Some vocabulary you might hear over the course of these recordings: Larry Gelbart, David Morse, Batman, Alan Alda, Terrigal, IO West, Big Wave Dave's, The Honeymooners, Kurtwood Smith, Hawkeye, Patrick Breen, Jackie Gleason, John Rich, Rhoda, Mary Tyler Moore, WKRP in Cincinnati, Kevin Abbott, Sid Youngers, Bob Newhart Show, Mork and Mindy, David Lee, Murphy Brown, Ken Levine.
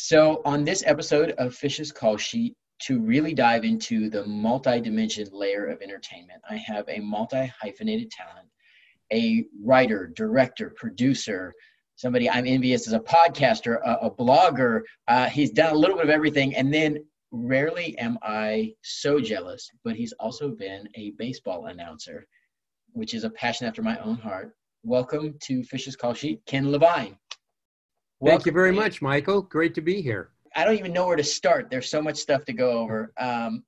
So on this episode of Fish's Call Sheet, to really dive into the multi-dimensioned layer of entertainment, I have a multi-hyphenated talent, a writer, director, producer, somebody I'm envious as a podcaster, a blogger. He's done a little bit of everything. And then rarely am I so jealous, but he's also been a baseball announcer, which is a passion after my own heart. Welcome to Fish's Call Sheet, Ken Levine. Welcome. Thank you very much, Michael. Great to be here. I don't even know where to start. There's so much stuff to go over.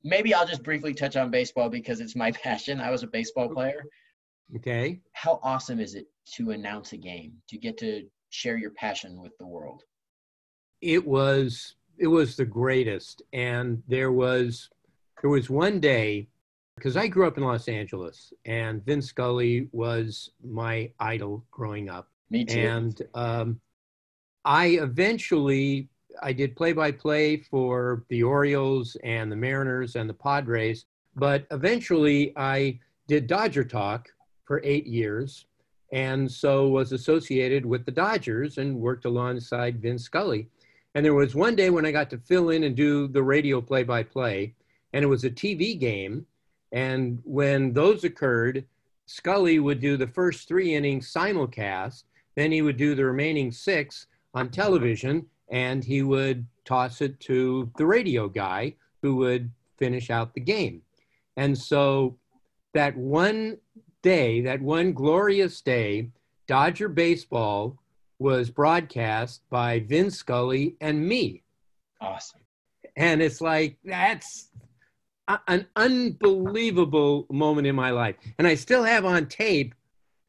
Maybe I'll just briefly touch on baseball because it's my passion. I was a baseball player. Okay. How awesome is it to announce a game, to get to share your passion with the world? It was the greatest. And there was one day, because I grew up in Los Angeles, and Vin Scully was my idol growing up. Me too. And I did play-by-play for the Orioles and the Mariners and the Padres, but eventually I did Dodger Talk for 8 years and so was associated with the Dodgers and worked alongside Vin Scully. And there was one day when I got to fill in and do the radio play-by-play, and it was a TV game. And when those occurred, Scully would do the first 3 innings simulcast, then he would do the remaining 6 on television, and he would toss it to the radio guy who would finish out the game. And so that one day, that one glorious day, Dodger baseball was broadcast by Vin Scully and me. Awesome. And it's like, that's an unbelievable moment in my life. And I still have on tape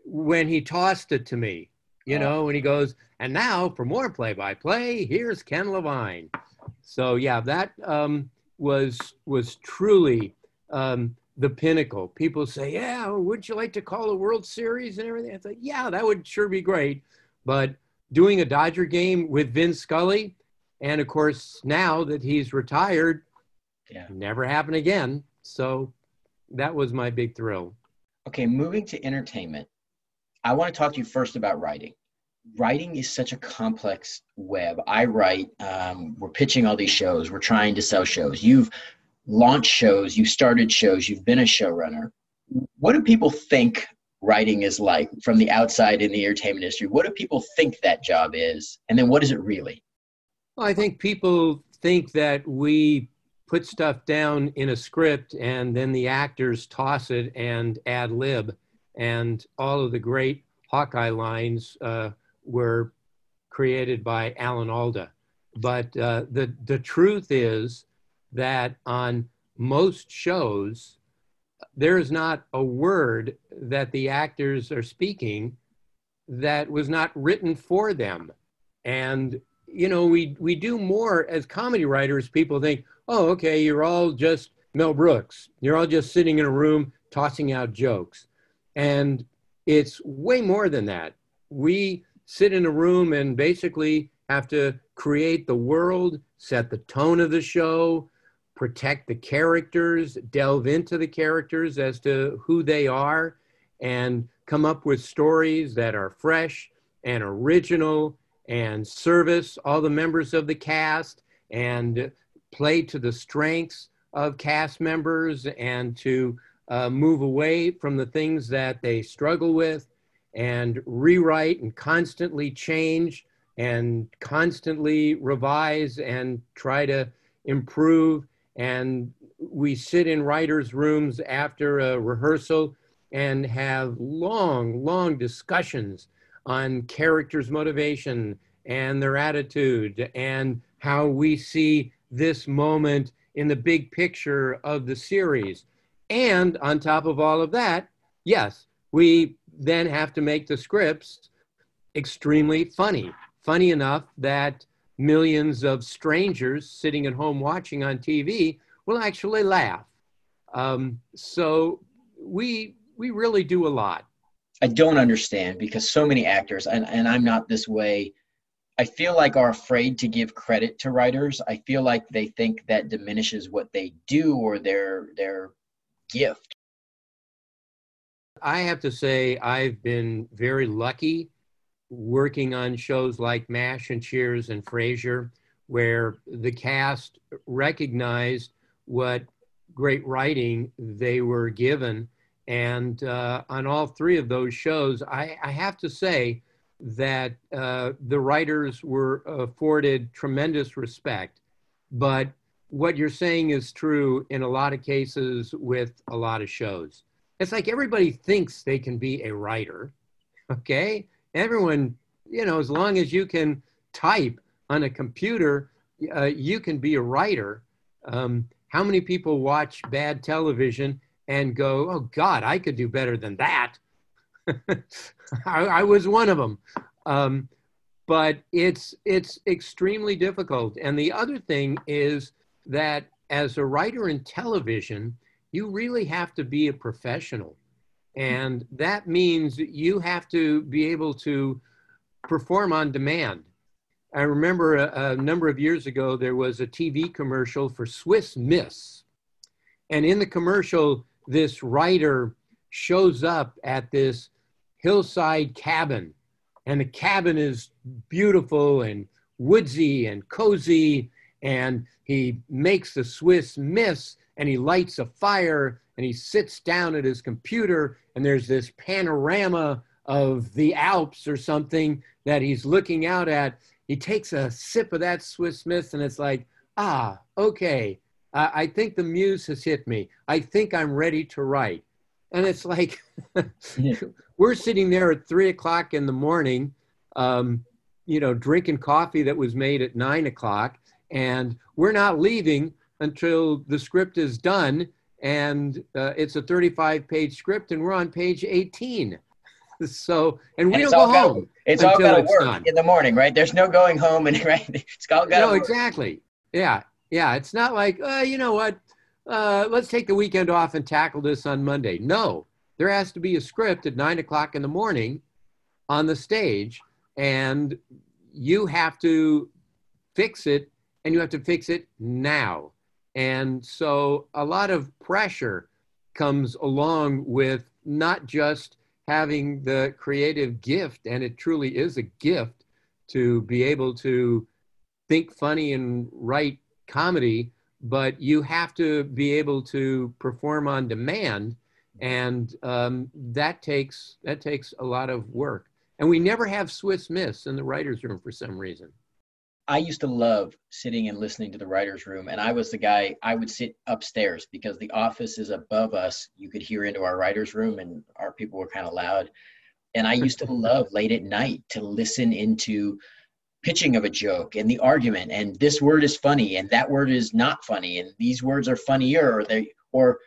when he tossed it to me. You know, and he goes, and now for more play-by-play, here's Ken Levine. So yeah, that was truly the pinnacle. People say, yeah, would you like to call a World Series and everything? I said, yeah, that would sure be great. But doing a Dodger game with Vin Scully, and of course, now that he's retired, never happened again. So that was my big thrill. Okay, moving to entertainment. I want to talk to you first about writing. Writing is such a complex web. I write, we're pitching all these shows, we're trying to sell shows. You've launched shows, you've started shows, you've been a showrunner. What do people think writing is like from the outside in the entertainment industry? What do people think that job is? And then what is it really? Well, I think people think that we put stuff down in a script and then the actors toss it and ad lib. And all of the great Hawkeye lines were created by Alan Alda. But the truth is that on most shows, there is not a word that the actors are speaking that was not written for them. And, you know, we do more as comedy writers. People think, oh, okay, you're all just Mel Brooks. You're all just sitting in a room tossing out jokes. And it's way more than that. We sit in a room and basically have to create the world, set the tone of the show, protect the characters, delve into the characters as to who they are, and come up with stories that are fresh and original and service all the members of the cast and play to the strengths of cast members and to move away from the things that they struggle with and rewrite and constantly change and constantly revise and try to improve. And we sit in writers' rooms after a rehearsal and have long, long discussions on characters' motivation and their attitude and how we see this moment in the big picture of the series. And on top of all of that, yes, we then have to make the scripts extremely funny. Funny enough that millions of strangers sitting at home watching on TV will actually laugh. So we really do a lot. I don't understand because so many actors, and I'm not this way, I feel like are afraid to give credit to writers. I feel like they think that diminishes what they do or their gift. I have to say I've been very lucky working on shows like MASH and Cheers and Frasier, where the cast recognized what great writing they were given. And on all three of those shows, I have to say that the writers were afforded tremendous respect. But what you're saying is true in a lot of cases with a lot of shows. It's like everybody thinks they can be a writer, okay? Everyone, you know, as long as you can type on a computer, you can be a writer. How many people watch bad television and go, oh God, I could do better than that. I was one of them. But it's extremely difficult. And the other thing is that as a writer in television, you really have to be a professional. And that means you have to be able to perform on demand. I remember a number of years ago, there was a TV commercial for Swiss Miss. And in the commercial, this writer shows up at this hillside cabin. And the cabin is beautiful and woodsy and cozy. And he makes the Swiss Miss and he lights a fire and he sits down at his computer and there's this panorama of the Alps or something that he's looking out at. He takes a sip of that Swiss Miss and it's like, ah, okay, I think the muse has hit me. I think I'm ready to write. And it's like, we're sitting there at 3 o'clock in the morning, you know, drinking coffee that was made at 9 o'clock, and we're not leaving until the script is done. And it's a 35-page script and we're on page 18. So, and we don't go home. It's all got to work in the morning, right? There's no going home and right. It's all got to work. No, exactly. Yeah. Yeah. It's not like, you know what? Let's take the weekend off and tackle this on Monday. No, there has to be a script at 9 o'clock in the morning on the stage and you have to fix it and you have to fix it now. And so a lot of pressure comes along with not just having the creative gift, and it truly is a gift to be able to think funny and write comedy, but you have to be able to perform on demand, and that takes a lot of work. And we never have Swiss Miss in the writer's room for some reason. I used to love sitting and listening to the writer's room, and I was the guy, I would sit upstairs because the office is above us. You could hear into our writer's room and our people were kind of loud. And I used to love late at night to listen into pitching of a joke and the argument, and this word is funny and that word is not funny and these words are funnier, or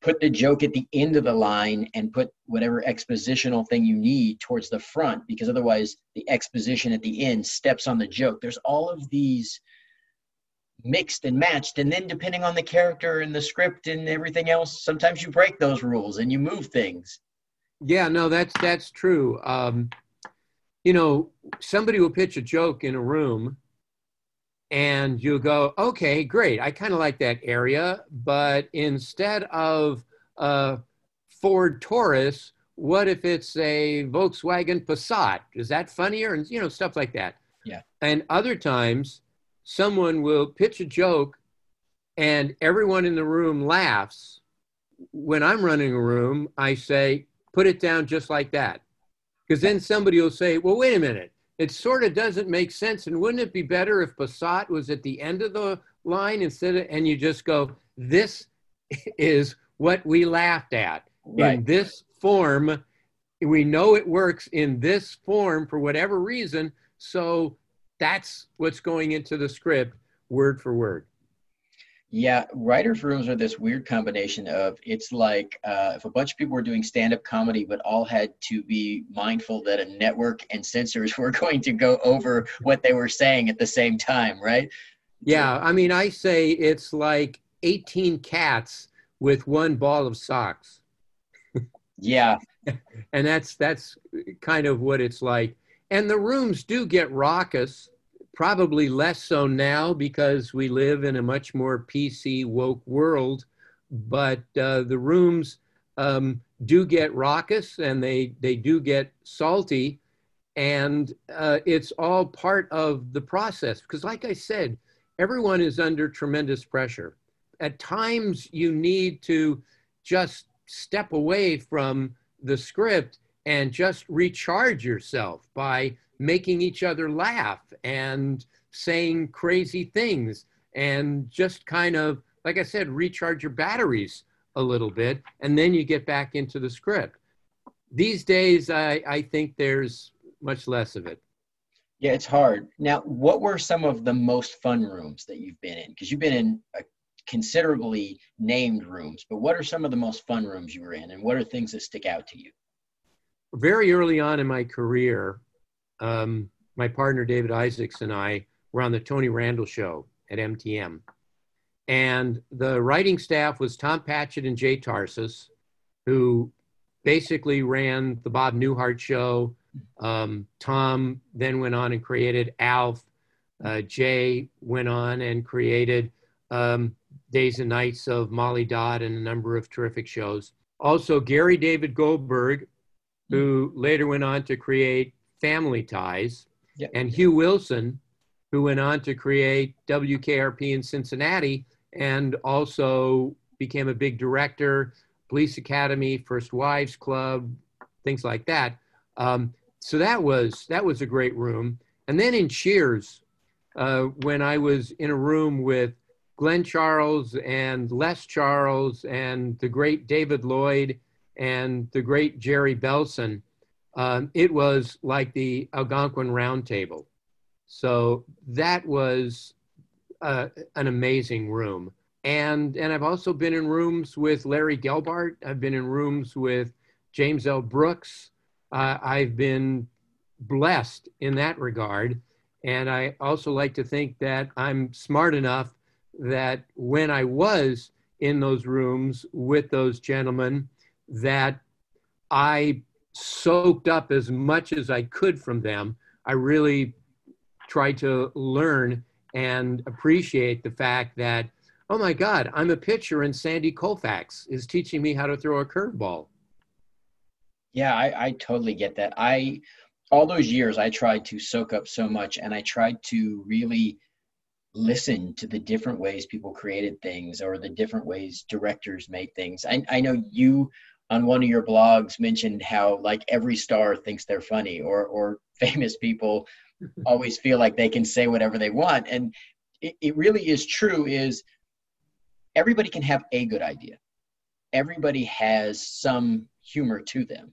put the joke at the end of the line and put whatever expositional thing you need towards the front, because otherwise the exposition at the end steps on the joke. There's all of these mixed and matched. And then depending on the character and the script and everything else, sometimes you break those rules and you move things. Yeah, no, that's true. You know, somebody will pitch a joke in a room and you go, okay, great. I kind of like that area, but instead of a Ford Taurus, what if it's a Volkswagen Passat? Is that funnier? And, you know, stuff like that. Yeah. And other times someone will pitch a joke and everyone in the room laughs. When I'm running a room, I say, put it down just like that. Because then somebody will say, well, wait a minute. It sort of doesn't make sense. And wouldn't it be better if Passat was at the end of the line instead of, and you just go, this is what we laughed at right. In this form. We know it works in this form for whatever reason. So that's what's going into the script word for word. Yeah, writers' rooms are this weird combination of, it's like if a bunch of people were doing stand-up comedy but all had to be mindful that a network and censors were going to go over what they were saying at the same time, right? Yeah, I mean, I say it's like 18 cats with one ball of socks. Yeah. And that's kind of what it's like. And the rooms do get raucous. Probably less so now because we live in a much more PC woke world, but the rooms do get raucous and they do get salty. And it's all part of the process. Because like I said, everyone is under tremendous pressure. At times you need to just step away from the script and just recharge yourself by making each other laugh and saying crazy things and just kind of, like I said, recharge your batteries a little bit, and then you get back into the script. These days, I think there's much less of it. Yeah, it's hard. Now, what were some of the most fun rooms that you've been in? Because you've been in considerably named rooms, but what are some of the most fun rooms you were in, and what are things that stick out to you? Very early on in my career, my partner David Isaacs and I were on the Tony Randall Show at MTM. And the writing staff was Tom Patchett and Jay Tarsus, who basically ran the Bob Newhart Show. Tom then went on and created ALF. Jay went on and created Days and Nights of Molly Dodd and a number of terrific shows. Also, Gary David Goldberg, who later went on to create Family Ties, yep. And Hugh Wilson, who went on to create WKRP in Cincinnati and also became a big director, Police Academy, First Wives Club, things like that. So that was a great room. And then in Cheers, when I was in a room with Glenn Charles and Les Charles and the great David Lloyd and the great Jerry Belson, it was like the Algonquin Round Table. So that was an amazing room. And I've also been in rooms with Larry Gelbart. I've been in rooms with James L. Brooks. I've been blessed in that regard. And I also like to think that I'm smart enough that when I was in those rooms with those gentlemen, that I soaked up as much as I could from them. I really tried to learn and appreciate the fact that, oh my God, I'm a pitcher and Sandy Koufax is teaching me how to throw a curveball. Yeah, I totally get that. All those years, I tried to soak up so much, and I tried to really listen to the different ways people created things or the different ways directors made things. I know you on one of your blogs mentioned how like every star thinks they're funny, or famous people always feel like they can say whatever they want. And it really is true, is everybody can have a good idea. Everybody has some humor to them.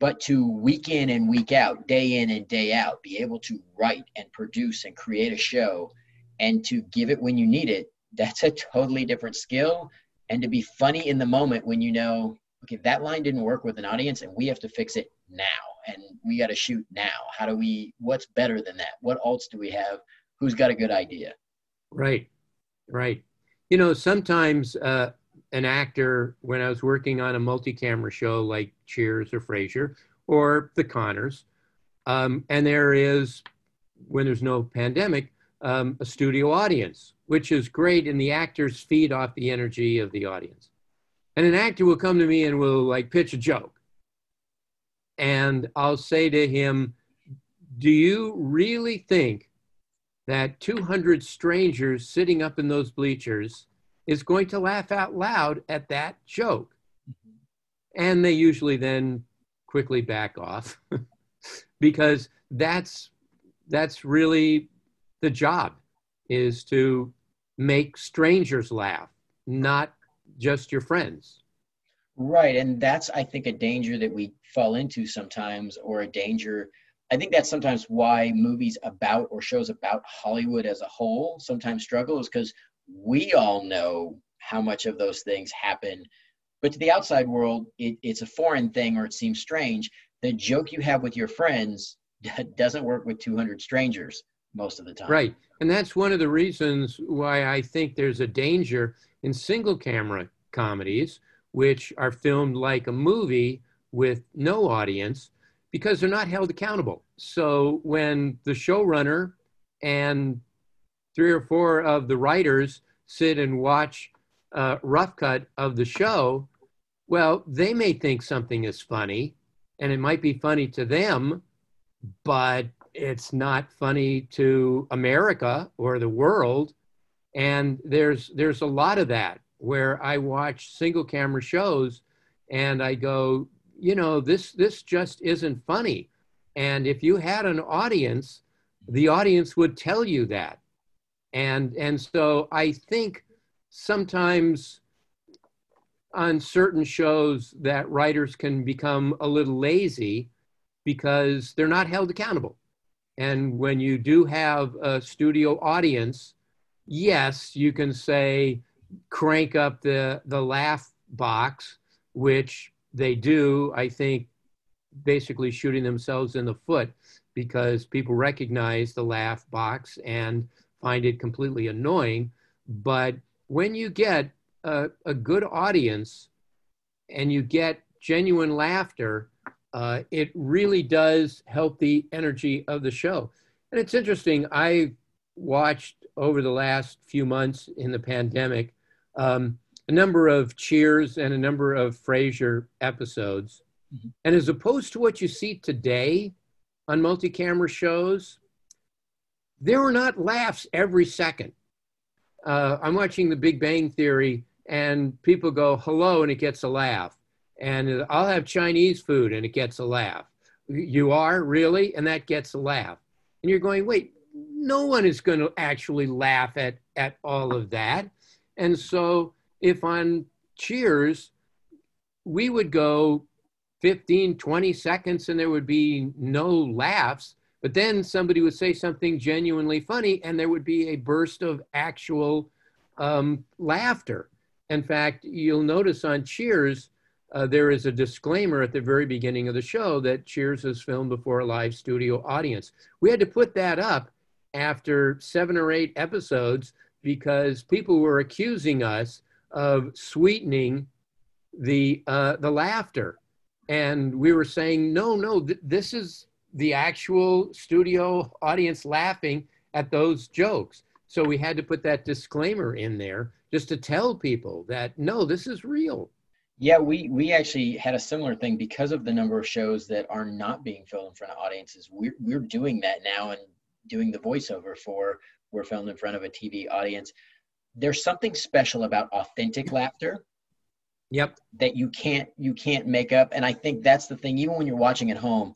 But to week in and week out, day in and day out, be able to write and produce and create a show and to give it when you need it, that's a totally different skill. And to be funny in the moment when you know, okay, that line didn't work with an audience and we have to fix it now. And we got to shoot now. How do we, what's better than that? What alts do we have? Who's got a good idea? Right, right. You know, sometimes an actor, when I was working on a multi-camera show like Cheers or Frasier or The Conners, and when there's no pandemic, a studio audience, which is great, and the actors feed off the energy of the audience. And an actor will come to me and will like pitch a joke. And I'll say to him, do you really think that 200 strangers sitting up in those bleachers is going to laugh out loud at that joke? And they usually then quickly back off because that's really the job, is to make strangers laugh, not just your friends. Right. And that's, I think, a danger that we fall into sometimes, or a danger. I think that's sometimes why movies about or shows about Hollywood as a whole sometimes struggle, is because we all know how much of those things happen. But to the outside world, it's a foreign thing, or it seems strange. The joke you have with your friends doesn't work with 200 strangers most of the time. Right. And that's one of the reasons why I think there's a danger in single camera comedies, which are filmed like a movie with no audience, because they're not held accountable. So when the showrunner and three or four of the writers sit and watch a rough cut of the show, well, they may think something is funny, and it might be funny to them, but it's not funny to America or the world. And there's a lot of that where I watch single camera shows and I go, you know, this just isn't funny. And if you had an audience, the audience would tell you that. And so I think sometimes on certain shows that writers can become a little lazy because they're not held accountable. And when you do have a studio audience, yes, you can say, crank up the laugh box, which they do, I think, basically shooting themselves in the foot because people recognize the laugh box and find it completely annoying. But when you get a good audience and you get genuine laughter, it really does help the energy of the show. And it's interesting, I watched over the last few months in the pandemic, a number of Cheers and a number of Frasier episodes. Mm-hmm. And as opposed to what you see today on multi-camera shows, there were not laughs every second. I'm watching The Big Bang Theory and people go, hello, and it gets a laugh. And I'll have Chinese food and it gets a laugh. You are, really? And that gets a laugh. And you're going, wait, no one is going to actually laugh at all of that. And so if on Cheers, we would go 15, 20 seconds and there would be no laughs. But then somebody would say something genuinely funny and there would be a burst of actual laughter. In fact, you'll notice on Cheers, there is a disclaimer at the very beginning of the show that Cheers is filmed before a live studio audience. We had to put that up after 7 or 8 episodes because people were accusing us of sweetening the laughter. And we were saying, no, this is the actual studio audience laughing at those jokes. So we had to put that disclaimer in there just to tell people that, no, this is real. Yeah, we actually had a similar thing because of the number of shows that are not being filmed in front of audiences. We're doing that now and doing the voiceover for we're filmed in front of a TV audience. There's something special about authentic laughter. Yep. That you can't make up. And I think that's the thing, even when you're watching at home,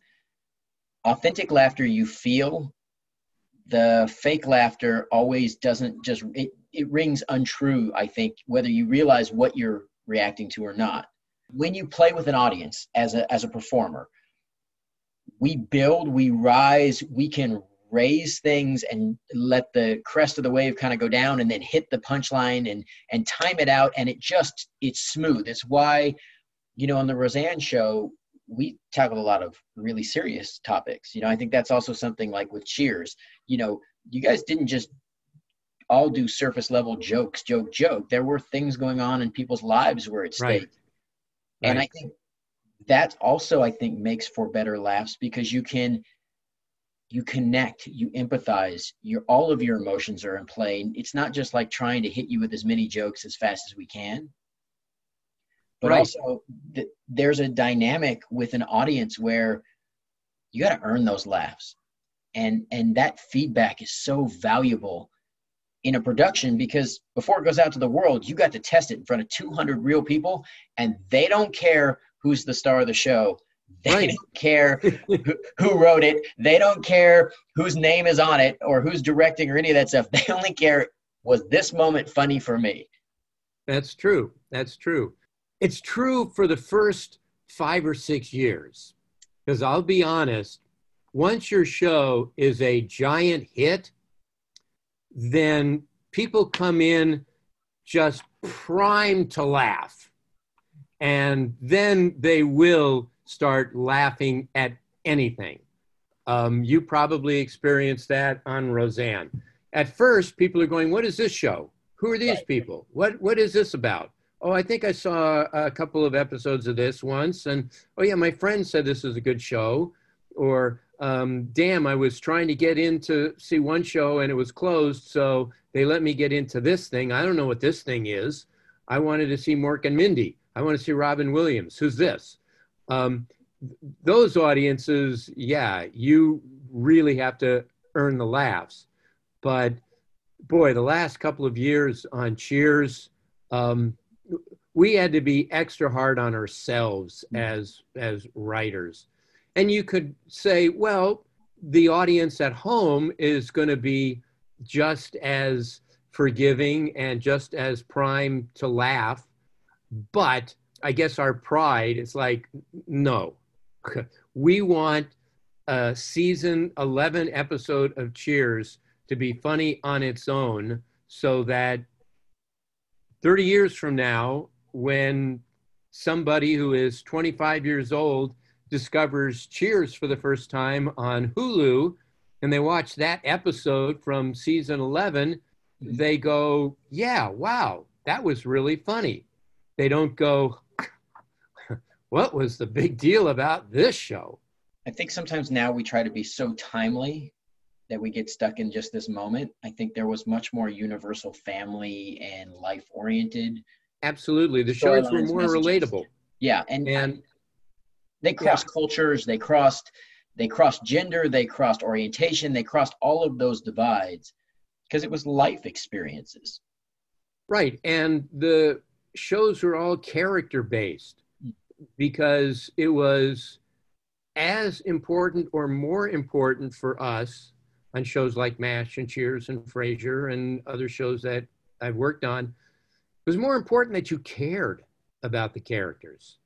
authentic laughter, you feel. The fake laughter always doesn't just, it rings untrue, I think, whether you realize what you're reacting to or not. When you play with an audience as a performer, we build, we rise, we can raise things and let the crest of the wave kind of go down and then hit the punchline and time it out. And it's smooth. It's why, you know, on the Roseanne show, we tackled a lot of really serious topics. You know, I think that's also something like with Cheers, you know, you guys didn't just all do surface level joke. There were things going on in people's lives were at stake. Right. And I think that also, I think, makes for better laughs because you connect, you empathize, all of your emotions are in play. It's not just like trying to hit you with as many jokes as fast as we can. But also there's a dynamic with an audience where you got to earn those laughs. And that feedback is so valuable in a production because before it goes out to the world, you got to test it in front of 200 real people and they don't care who's the star of the show. They don't care who wrote it. They don't care whose name is on it or who's directing or any of that stuff. They only care, was this moment funny for me? That's true. That's true. It's true for the first 5 or 6 years, because I'll be honest, once your show is a giant hit, then people come in just primed to laugh. And then they will start laughing at anything. You probably experienced that on Roseanne. At first, people are going, what is this show? Who are these people? What is this about? Oh, I think I saw a couple of episodes of this once. And, oh, yeah, my friend said this is a good show. Or, damn, I was trying to get in to see one show and it was closed. So they let me get into this thing. I don't know what this thing is. I wanted to see Mork and Mindy. I want to see Robin Williams. Who's this? those audiences, yeah, you really have to earn the laughs. But boy, the last couple of years on Cheers, we had to be extra hard on ourselves as writers. And you could say, well, the audience at home is going to be just as forgiving and just as prime to laugh. But I guess our pride is like, no, we want a season 11 episode of Cheers to be funny on its own, so that 30 years from now, when somebody who is 25 years old discovers Cheers for the first time on Hulu, and they watch that episode from season 11, they go, yeah, wow, that was really funny. They don't go, what was the big deal about this show? I think sometimes now we try to be so timely that we get stuck in just this moment. I think there was much more universal family and life-oriented. Absolutely. The shows were more relatable. Yeah. And they crossed cultures, they crossed gender, they crossed orientation, they crossed all of those divides because it was life experiences. Right. And the shows were all character-based because it was as important or more important for us on shows like MASH and Cheers and Frasier and other shows that I've worked on, it was more important that you cared about the characters,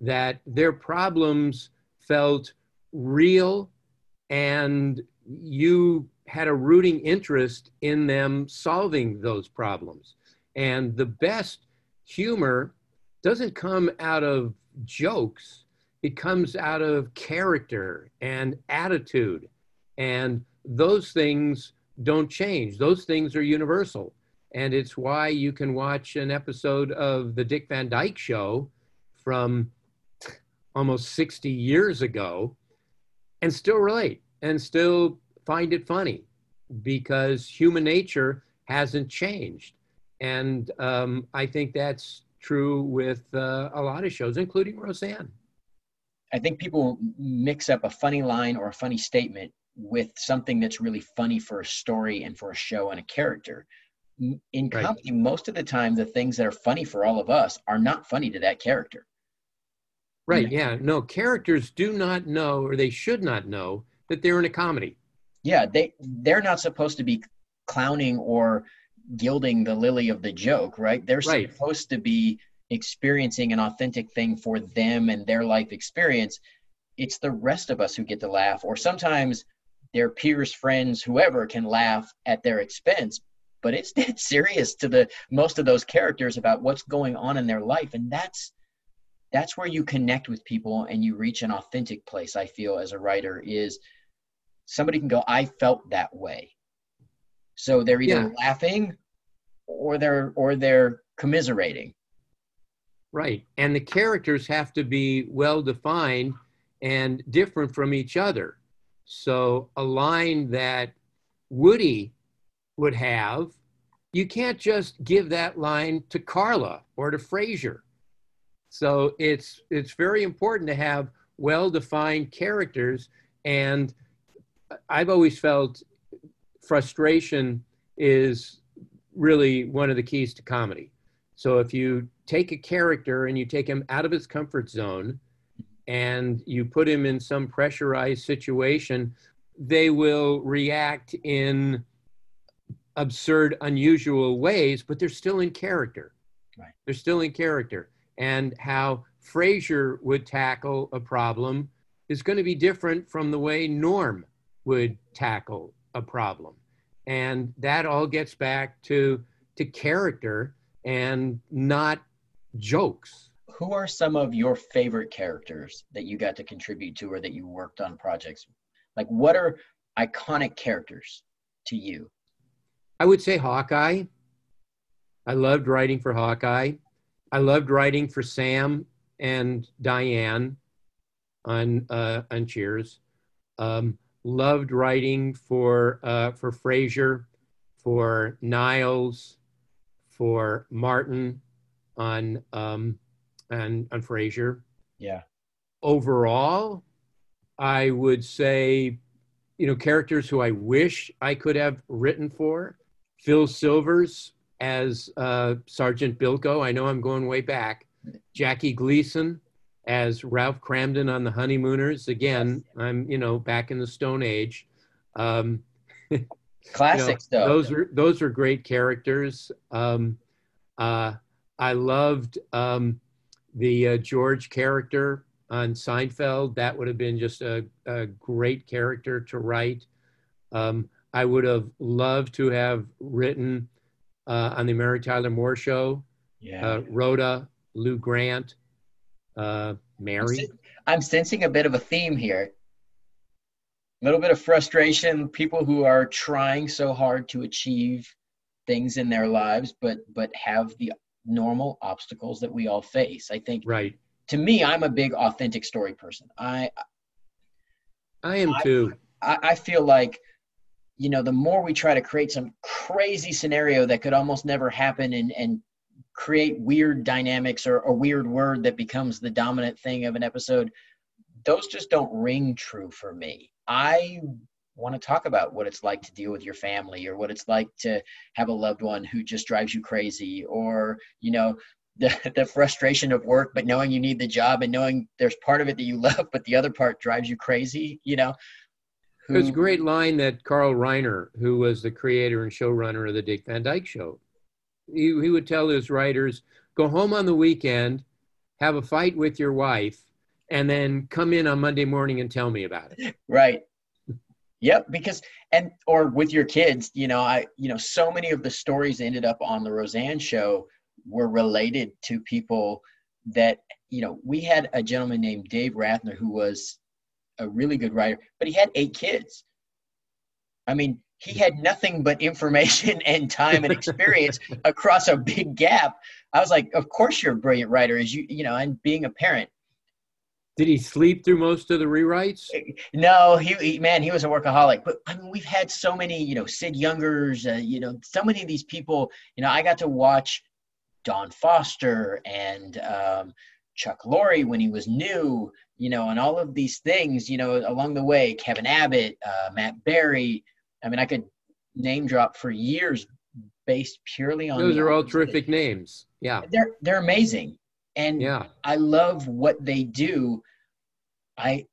that their problems felt real and you had a rooting interest in them solving those problems. And the best humor doesn't come out of jokes, it comes out of character and attitude, and those things don't change. Those things are universal. And it's why you can watch an episode of the Dick Van Dyke Show from almost 60 years ago and still relate and still find it funny, because human nature hasn't changed. And I think that's true with a lot of shows, including Roseanne. I think people mix up a funny line or a funny statement with something that's really funny for a story and for a show and a character. In comedy, most of the time, the things that are funny for all of us are not funny to that character. Right, yeah. No, characters do not know, or they should not know, that they're in a comedy. Yeah, they're not supposed to be clowning or gilding the lily of the joke, right? They're supposed to be experiencing an authentic thing for them and their life experience. It's the rest of us who get to laugh, or sometimes their peers, friends, whoever can laugh at their expense, but it's dead serious to the most of those characters about what's going on in their life. And that's where you connect with people and you reach an authentic place, I feel, as a writer, is somebody can go, I felt that way. So they're either laughing or they're commiserating. Right. And the characters have to be well-defined and different from each other. So a line that Woody would have, you can't just give that line to Carla or to Frasier. So it's very important to have well-defined characters. And I've always felt frustration is really one of the keys to comedy. So if you take a character and you take him out of his comfort zone and you put him in some pressurized situation, they will react in absurd, unusual ways, but they're still in character. Right. They're still in character. And how Frasier would tackle a problem is going to be different from the way Norm would tackle a problem. And that all gets back to character and not jokes. Who are some of your favorite characters that you got to contribute to or that you worked on projects? Like, what are iconic characters to you? I would say Hawkeye. I loved writing for Hawkeye. I loved writing for Sam and Diane on Cheers. Loved writing for Frasier, for Niles, for Martin on Frasier. Yeah. overall, I would say, you know, characters who I wish I could have written for. Phil Silvers as Sergeant Bilko. I know I'm going way back. Jackie Gleason as Ralph Cramden on The Honeymooners. Again, I'm, you know, back in the Stone Age. Classic stuff. You know, those are great characters. I loved the George character on Seinfeld. That would have been just a great character to write. I would have loved to have written on the Mary Tyler Moore Show, Rhoda, Lou Grant, Mary. I'm sensing a bit of a theme here. A little bit of frustration, people who are trying so hard to achieve things in their lives, but have the normal obstacles that we all face. I think, right. To me, I'm a big authentic story person. I am too. I feel like, you know, the more we try to create some crazy scenario that could almost never happen and create weird dynamics or a weird word that becomes the dominant thing of an episode, those just don't ring true for me. I want to talk about what it's like to deal with your family, or what it's like to have a loved one who just drives you crazy, or, you know, the frustration of work, but knowing you need the job and knowing there's part of it that you love, but the other part drives you crazy, you know. There's a great line that Carl Reiner, who was the creator and showrunner of the Dick Van Dyke Show, he would tell his writers, go home on the weekend, have a fight with your wife, and then come in on Monday morning and tell me about it. Right. Yep. Because, and, or with your kids, you know, so many of the stories ended up on the Roseanne show were related to people that, you know, we had a gentleman named Dave Rathner who was a really good writer, but he had 8 kids. I mean, he had nothing but information and time and experience across a big gap. I was like, of course you're a brilliant writer, as you know, and being a parent. Did he sleep through most of the rewrites? No, he was a workaholic. But I mean, we've had so many, you know, Sid Youngers, you know, so many of these people. You know, I got to watch Don Foster and Chuck Lorre when he was new, you know, and all of these things, you know, along the way, Kevin Abbott, Matt Berry. I mean, I could name drop for years based purely on. Those are all terrific names. Yeah. They're amazing. And yeah. I love what they do. I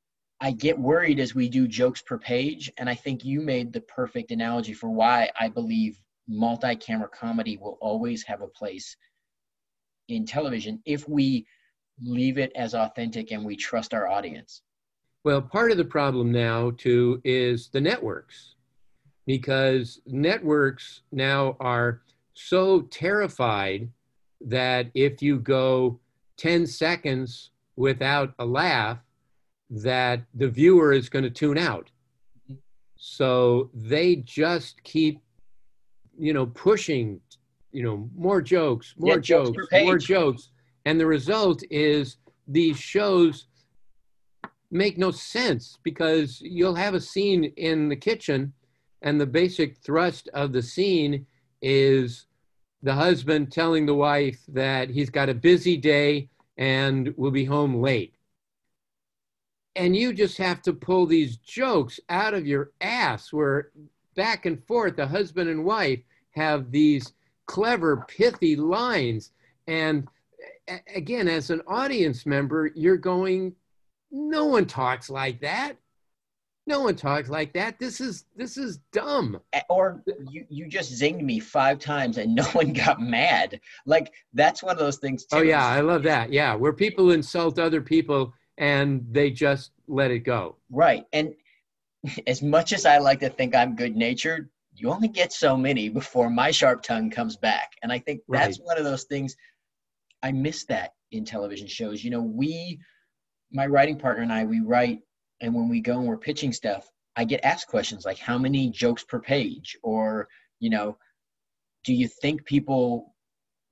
get worried as we do jokes per page, and I think you made the perfect analogy for why I believe multi-camera comedy will always have a place in television if we leave it as authentic and we trust our audience. Well, part of the problem now, too, is the networks, because networks now are so terrified that if you go 10 seconds without a laugh, that the viewer is going to tune out. So they just keep, you know, pushing, you know, more jokes. And the result is these shows make no sense, because you'll have a scene in the kitchen and the basic thrust of the scene is the husband telling the wife that he's got a busy day and will be home late. And you just have to pull these jokes out of your ass, where back and forth, the husband and wife have these clever, pithy lines. And again, as an audience member, you're going, no one talks like that. No one talks like that. This is dumb. Or you just zinged me 5 times and no one got mad. Like, that's one of those things too. Oh yeah, I love that. Yeah, where people insult other people and they just let it go. Right. And as much as I like to think I'm good-natured, you only get so many before my sharp tongue comes back. And I think that's right. One of those things, I miss that in television shows. You know, my writing partner and I, we write. And when we go and we're pitching stuff, I get asked questions like, how many jokes per page? Or, you know, do you think people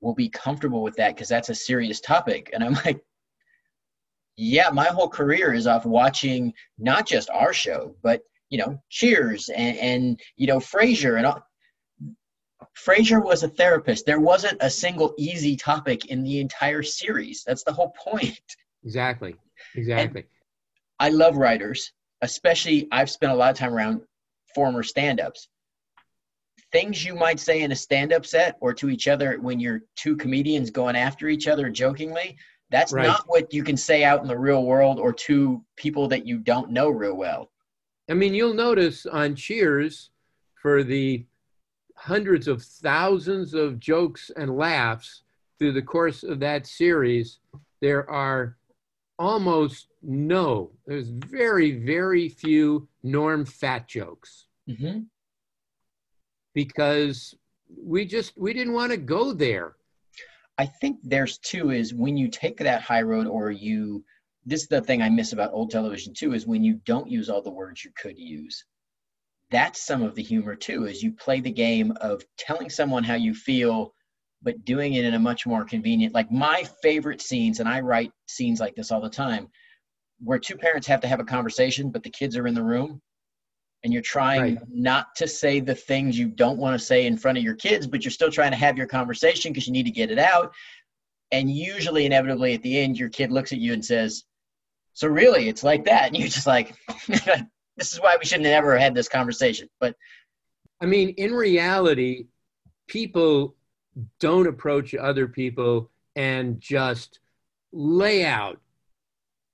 will be comfortable with that? Because that's a serious topic. And I'm like, yeah, my whole career is off watching not just our show, but, you know, Cheers and you know, Frasier. And all. Frasier was a therapist. There wasn't a single easy topic in the entire series. That's the whole point. Exactly. Exactly. And I love writers, especially I've spent a lot of time around former stand-ups. Things you might say in a stand-up set or to each other when you're two comedians going after each other jokingly, that's right. Not what you can say out in the real world or to people that you don't know real well. I mean, you'll notice on Cheers, for the hundreds of thousands of jokes and laughs through the course of that series, there are there's very, very few Norm Fat jokes. Mm-hmm. Because we didn't want to go there. I think there's too is when you take that high road or you, this is the thing I miss about old television too, is when you don't use all the words you could use. That's some of the humor too, is you play the game of telling someone how you feel, but doing it in a much more convenient, like my favorite scenes, and I write scenes like this all the time, where two parents have to have a conversation, but the kids are in the room, and you're trying right. not to say the things you don't want to say in front of your kids, but you're still trying to have your conversation because you need to get it out. And usually, inevitably, at the end, your kid looks at you and says, "So really, it's like that." And you're just like, this is why we shouldn't have ever had this conversation. But I mean, in reality, people don't approach other people and just lay out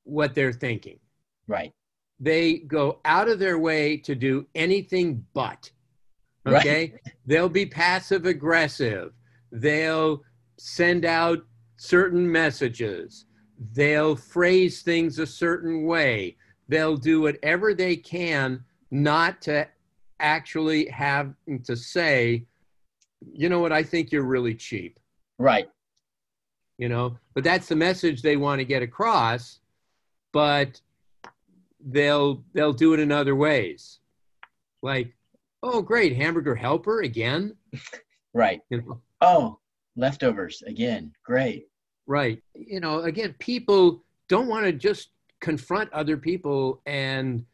what they're thinking. Right. They go out of their way to do anything but, okay? Right. They'll be passive aggressive. They'll send out certain messages. They'll phrase things a certain way. They'll do whatever they can not to actually have to say, you know what, I think you're really cheap. Right. You know, but that's the message they want to get across, but they'll do it in other ways. Like, oh, great, hamburger helper again. Right. You know? Oh, leftovers again. Great. Right. You know, again, people don't want to just confront other people and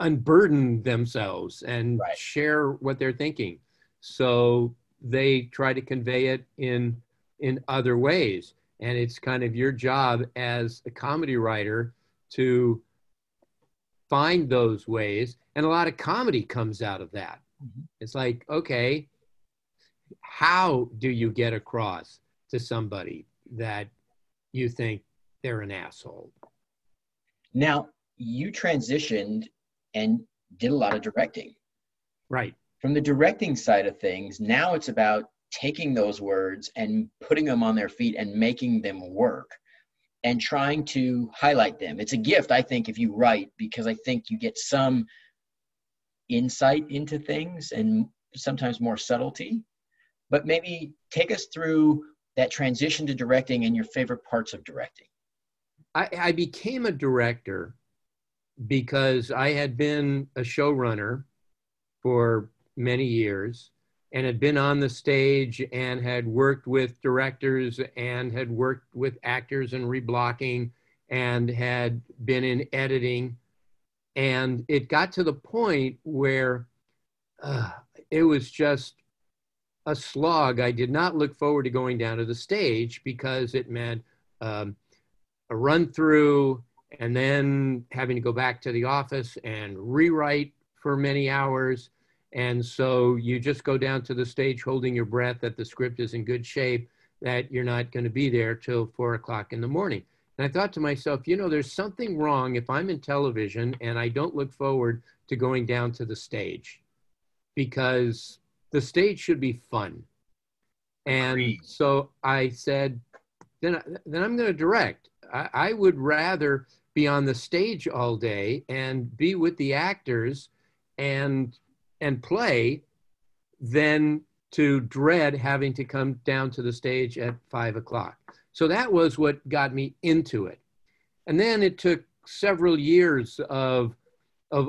unburden themselves and right. share what they're thinking. So they try to convey it in other ways. And it's kind of your job as a comedy writer to find those ways. And a lot of comedy comes out of that. Mm-hmm. It's like, okay, how do you get across to somebody that you think they're an asshole? Now, you transitioned and did a lot of directing. Right. From the directing side of things, now it's about taking those words and putting them on their feet and making them work and trying to highlight them. It's a gift, I think, if you write, because I think you get some insight into things and sometimes more subtlety. But maybe take us through that transition to directing and your favorite parts of directing. I became a director because I had been a showrunner for many years and had been on the stage and had worked with directors and had worked with actors and reblocking and had been in editing. And it got to the point where it was just a slog. I did not look forward to going down to the stage because it meant a run through and then having to go back to the office and rewrite for many hours. And so you just go down to the stage holding your breath that the script is in good shape, that you're not going to be there till 4 o'clock in the morning. And I thought to myself, you know, there's something wrong if I'm in television and I don't look forward to going down to the stage, because the stage should be fun. And so I said, then I'm going to direct. I would rather be on the stage all day and be with the actors and play than to dread having to come down to the stage at 5 o'clock. So that was what got me into it. And then it took several years of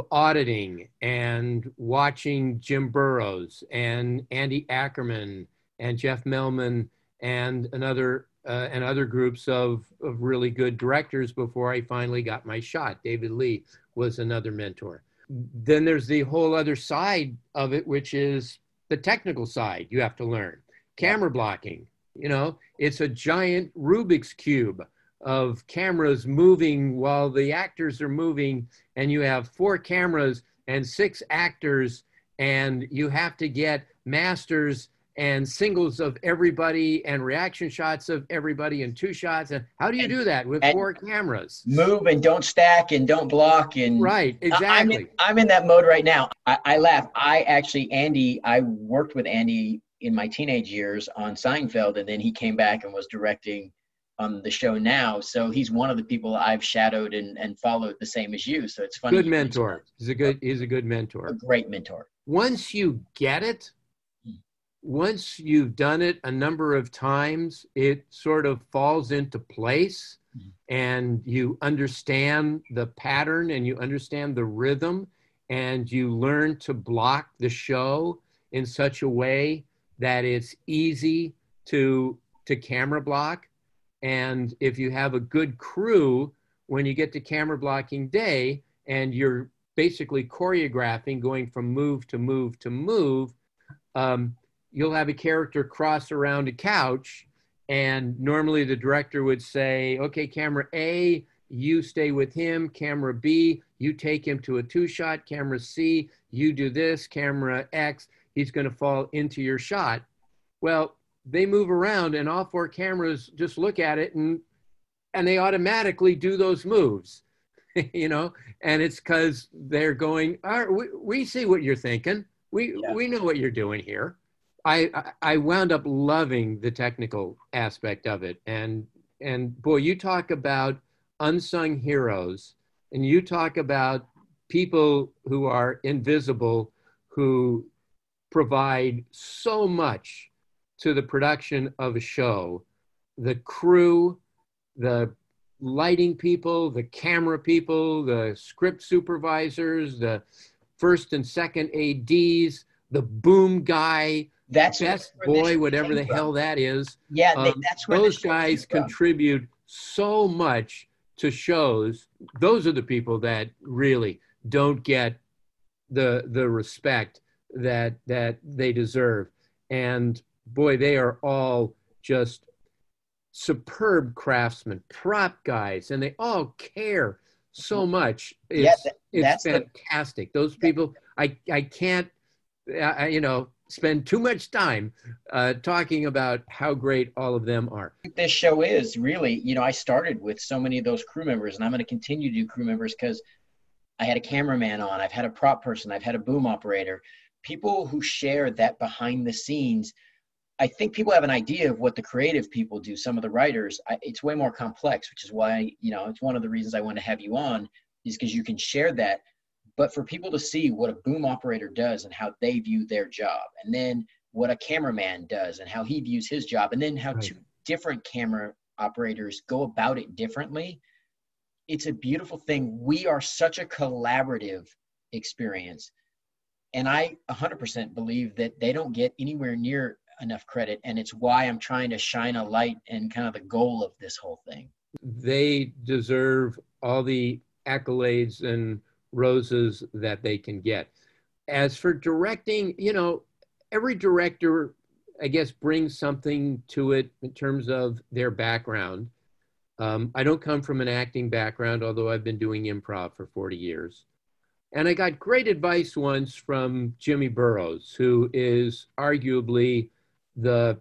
auditing and watching Jim Burrows and Andy Ackerman and Jeff Melman and other groups of really good directors before I finally got my shot. David Lee was another mentor. Then there's the whole other side of it, which is the technical side. You have to learn camera blocking. You know, it's a giant Rubik's Cube of cameras moving while the actors are moving, and you have 4 cameras and 6 actors, and you have to get masters and singles of everybody and reaction shots of everybody and 2 shots. And how do you do that with 4 cameras? Move and don't stack and don't block. And right, exactly. I'm in that mode right now. I laugh. I worked with Andy in my teenage years on Seinfeld, and then he came back and was directing the show now. So he's one of the people I've shadowed and followed, the same as you. So it's funny. Good mentor. He's a good mentor. A great mentor. Once you get it, once you've done it a number of times, it sort of falls into place, and you understand the pattern and you understand the rhythm, and you learn to block the show in such a way that it's easy to camera block. And if you have a good crew, when you get to camera blocking day and you're basically choreographing, going from move to move to move, you'll have a character cross around a couch, and normally the director would say, okay, camera A, you stay with him, camera B, you take him to a 2-shot, camera C, you do this, camera X, he's gonna fall into your shot. Well, they move around and all 4 cameras just look at it and they automatically do those moves, you know? And it's 'cause they're going, all right, we see what you're thinking. We know what you're doing here. I wound up loving the technical aspect of it. And boy, you talk about unsung heroes, and you talk about people who are invisible, who provide so much to the production of a show. The crew, the lighting people, the camera people, the script supervisors, the first and second ADs, the boom guy, that's best boy, whatever the hell that is. Yeah, that's where those guys contribute so much to shows. Those are the people that really don't get the respect that they deserve. And boy, they are all just superb craftsmen, prop guys, and they all care so much. It's fantastic. Those people, I can't, you know, spend too much time talking about how great all of them are. This show is really, you know, I started with so many of those crew members, and I'm going to continue to do crew members because I had a cameraman on, I've had a prop person, I've had a boom operator, people who share that behind the scenes. I think people have an idea of what the creative people do, some of the writers. It's way more complex, which is why, you know, it's one of the reasons I want to have you on, is because you can share that. But for people to see what a boom operator does and how they view their job, and then what a cameraman does and how he views his job, and then how right. 2 different camera operators go about it differently, it's a beautiful thing. We are such a collaborative experience. And I 100% believe that they don't get anywhere near enough credit. And it's why I'm trying to shine a light and kind of the goal of this whole thing. They deserve all the accolades and roses that they can get. As for directing, you know, every director, I guess, brings something to it in terms of their background. I don't come from an acting background, although I've been doing improv for 40 years. And I got great advice once from Jim Burrows, who is arguably the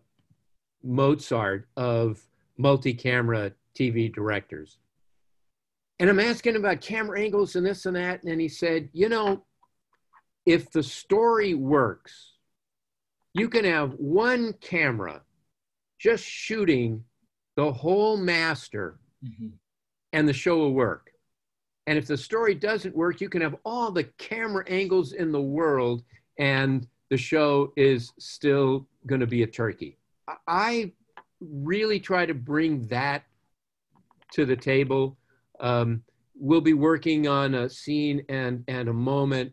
Mozart of multi-camera TV directors. And I'm asking about camera angles and this and that. And he said, you know, if the story works, you can have one camera just shooting the whole master and the show will work. And if the story doesn't work, you can have all the camera angles in the world and the show is still going to be a turkey. I really try to bring that to the table. We'll be working on a scene and a moment,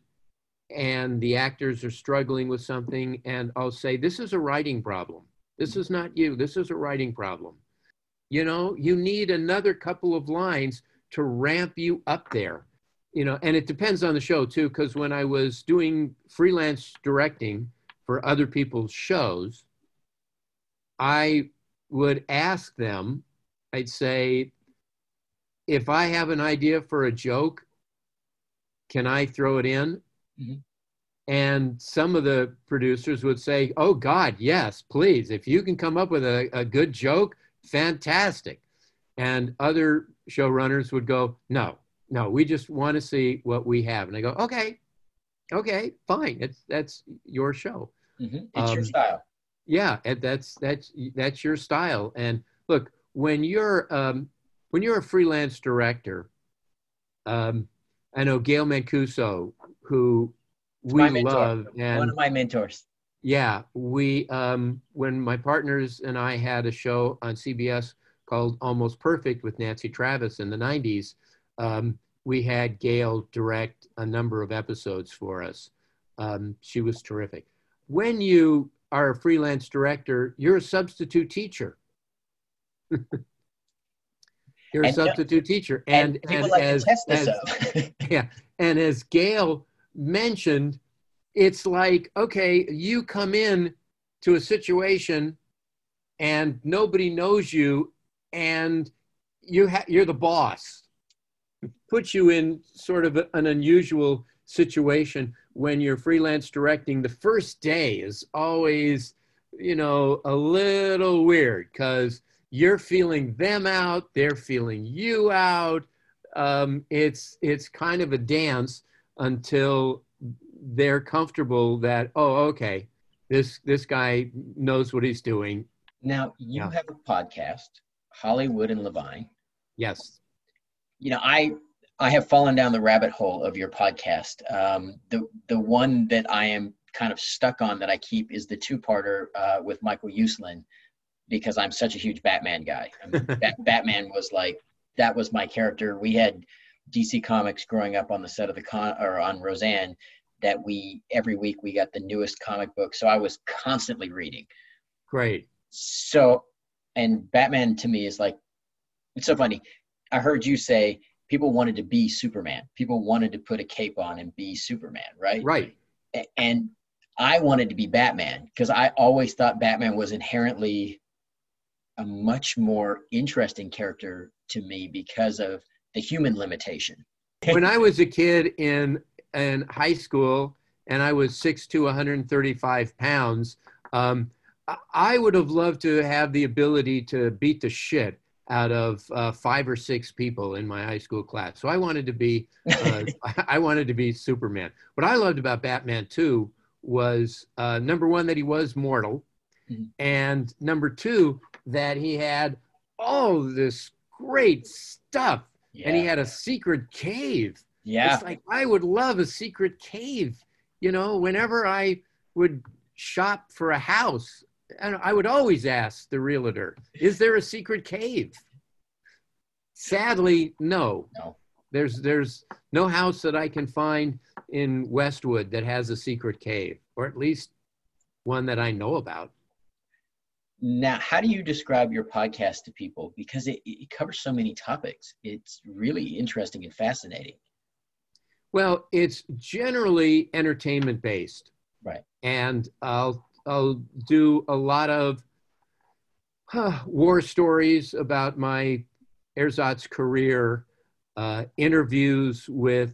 and the actors are struggling with something, and I'll say, this is a writing problem. This is not you. This is a writing problem. You know, you need another couple of lines to ramp you up there, you know, and it depends on the show too, because when I was doing freelance directing for other people's shows, I would ask them, I'd say, if I have an idea for a joke, can I throw it in? Mm-hmm. And some of the producers would say, oh God, yes, please. If you can come up with a good joke, fantastic. And other showrunners would go, no, no, we just want to see what we have. And I go, okay, okay, fine. That's your show. Mm-hmm. It's your style. Yeah, that's your style. And look, when you're a freelance director, I know Gail Mancuso, who we love, and one of my mentors. Yeah, we when my partners and I had a show on CBS called Almost Perfect with Nancy Travis in the 90s, we had Gail direct a number of episodes for us. She was terrific. When you are a freelance director, you're a substitute teacher. You're a substitute teacher. And people like to test this out. Yeah, and as Gail mentioned, it's like, okay, you come in to a situation and nobody knows you and you're the boss. It puts you in sort of an unusual situation. When you're freelance directing, the first day is always, you know, a little weird because you're feeling them out, they're feeling you out. It's kind of a dance until they're comfortable that, oh, okay, this guy knows what he's doing. Now, you have a podcast, Hollywood and Levine. Yes. You know, I have fallen down the rabbit hole of your podcast. The one that I am kind of stuck on that I keep is the two-parter with Michael Uslan, because I'm such a huge Batman guy. I mean, Batman was like, that was my character. We had DC Comics growing up on the set of on Roseanne, that every week we got the newest comic book. So I was constantly reading. Great. So, and Batman to me is like, it's so funny. I heard you say, people wanted to be Superman. People wanted to put a cape on and be Superman, right? Right. And I wanted to be Batman because I always thought Batman was inherently a much more interesting character to me because of the human limitation. When I was a kid in high school and I was 6'2", 135 pounds, I would have loved to have the ability to beat the shit out of 5 or 6 people in my high school class. So I wanted to be, I wanted to be Superman. What I loved about Batman too was number one, that he was mortal. Mm-hmm. And number two, that he had all this great stuff. Yeah. And he had a secret cave. Yeah. It's like, I would love a secret cave. You know, whenever I would shop for a house, and I would always ask the realtor, is there a secret cave? Sadly, no. There's no house that I can find in Westwood that has a secret cave, or at least one that I know about. Now, how do you describe your podcast to people? Because it covers so many topics. It's really interesting and fascinating. Well, it's generally entertainment based. Right. And I'll do a lot of war stories about my ersatz career, interviews with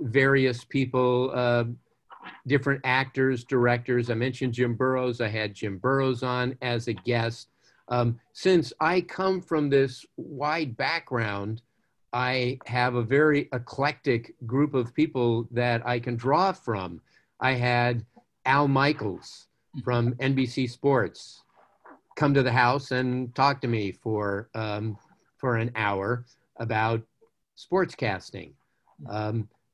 various people, different actors, directors. I mentioned Jim Burrows. I had Jim Burrows on as a guest. Since I come from this wide background, I have a very eclectic group of people that I can draw from. I had Al Michaels from NBC Sports come to the house and talk to me for an hour about sportscasting.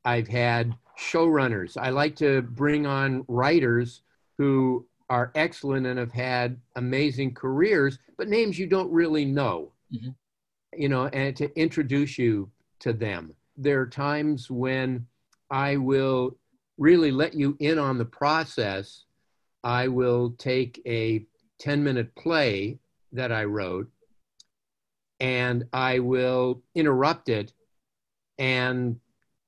I've had showrunners. I like to bring on writers who are excellent and have had amazing careers, but names you don't really know, mm-hmm. you know, and to introduce you to them. There are times when I will really let you in on the process. I will take a 10-minute play that I wrote and I will interrupt it and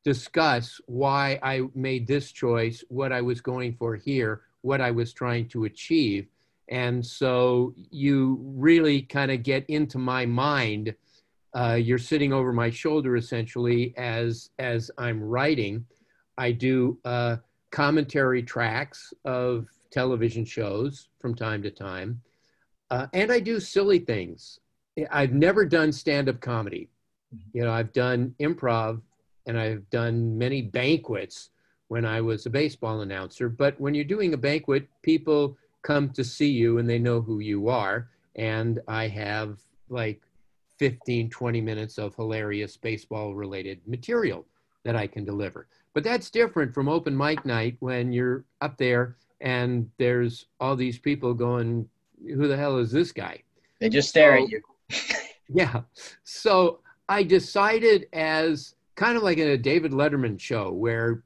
discuss why I made this choice, what I was going for here, what I was trying to achieve. And so you really kind of get into my mind You're sitting over my shoulder essentially as I'm writing. I do commentary tracks of television shows from time to time. And I do silly things. I've never done stand-up comedy. You know, I've done improv and I've done many banquets when I was a baseball announcer. But when you're doing a banquet, people come to see you and they know who you are. And I have like 15, 20 minutes of hilarious baseball-related material that I can deliver. But that's different from open mic night when you're up there and there's all these people going, who the hell is this guy? They just stare at you. Yeah. So I decided, as kind of like in a David Letterman show where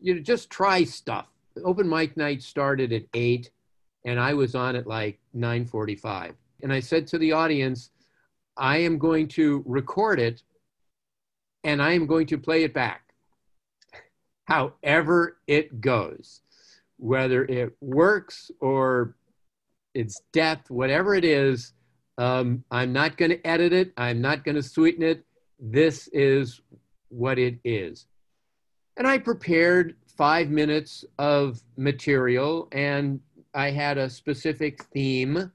you just try stuff. Open mic night started at 8 and I was on at like 9:45. And I said to the audience, I am going to record it and I am going to play it back. However it goes, whether it works or it's death, whatever it is, I'm not going to edit it. I'm not going to sweeten it. This is what it is. And I prepared 5 minutes of material, and I had a specific theme,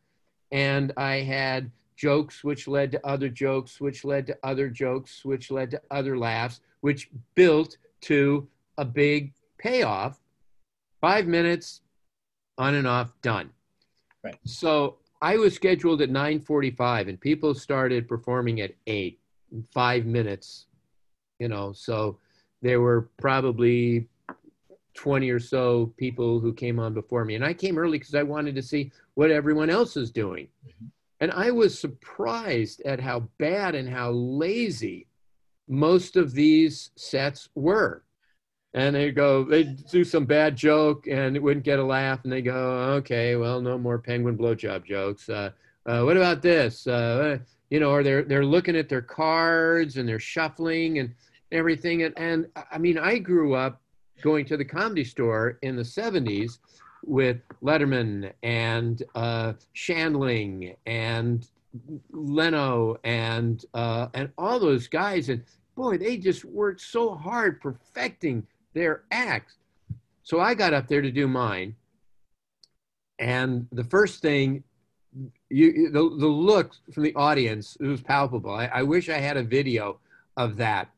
and I had jokes which led to other jokes, which led to other jokes, which led to other laughs, which built to a big payoff. 5 minutes, on and off, done. Right. So I was scheduled at 9:45 and people started performing at 8 in 5 minutes, you know, so there were probably 20 or so people who came on before me. And I came early because I wanted to see what everyone else is doing. Mm-hmm. And I was surprised at how bad and how lazy most of these sets were. And they go, they do some bad joke and it wouldn't get a laugh. And they go, okay, well, no more penguin blowjob jokes. What about this? You know, or they're looking at their cards and they're shuffling and everything. And I mean, I grew up going to the Comedy Store in the 70s with Letterman and Shandling and Leno and all those guys. And boy, they just worked so hard perfecting their acts. So I got up there to do mine. And the first thing, the look from the audience, it was palpable. I wish I had a video of that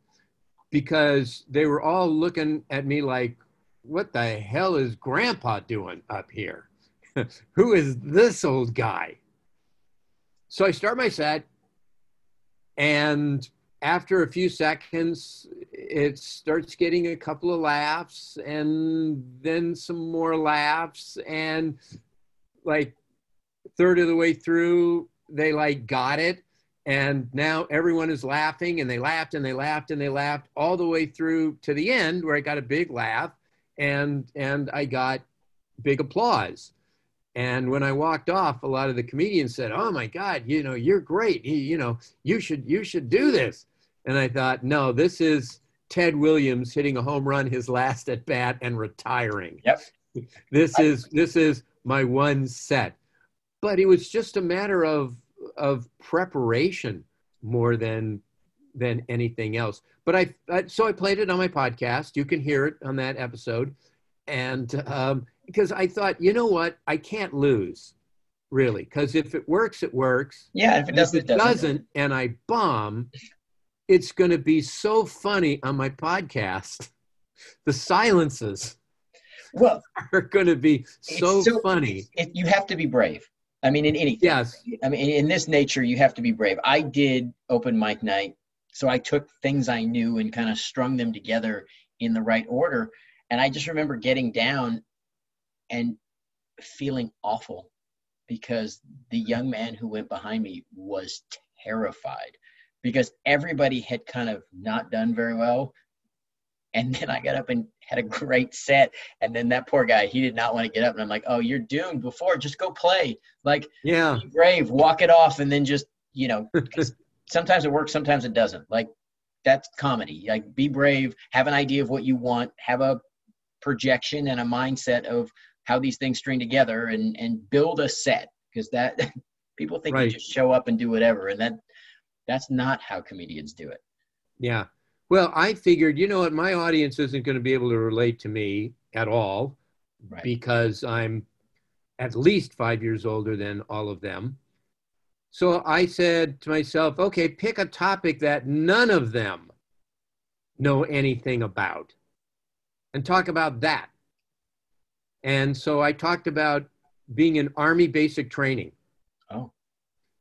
because they were all looking at me like, what the hell is Grandpa doing up here? Who is this old guy? So I start my set, and after a few seconds, it starts getting a couple of laughs and then some more laughs. And like third of the way through, they like got it. And now everyone is laughing, and they laughed and they laughed and they laughed all the way through to the end where I got a big laugh and I got big applause. And when I walked off, a lot of the comedians said, oh my God, you know, you're great. You know, you should do this. And I thought, no, this is Ted Williams hitting a home run, his last at bat, and retiring. Yep. This is my one set. But it was just a matter of preparation more than anything else. But I played it on my podcast. You can hear it on that episode. And because I thought, you know what? I can't lose, really. Because if it works, it works. Yeah, if it doesn't, it doesn't. And I bomb, it's going to be so funny on my podcast. The silences are going to be so funny. You have to be brave. I mean, in anything. Yes. I mean, in this nature, you have to be brave. I did open mic night, so I took things I knew and kind of strung them together in the right order. And I just remember getting down and feeling awful because the young man who went behind me was terrified because everybody had kind of not done very well. And then I got up and had a great set. And then that poor guy, he did not want to get up. And I'm like, oh, you're doomed before. Just go play. Like, yeah. Be brave, walk it off. And then just, you know, because sometimes it works, sometimes it doesn't. Like, that's comedy. Like, be brave, have an idea of what you want, have a projection and a mindset of how these things string together and build a set, because that people think right. You just show up and do whatever, and that That's not how comedians do it. Yeah. Well, I figured, you know what, my audience isn't going to be able to relate to me at all, right, because I'm at least 5 years older than all of them. So I said to myself, okay, pick a topic that none of them know anything about and talk about that. And so I talked about being in Army basic training. Oh.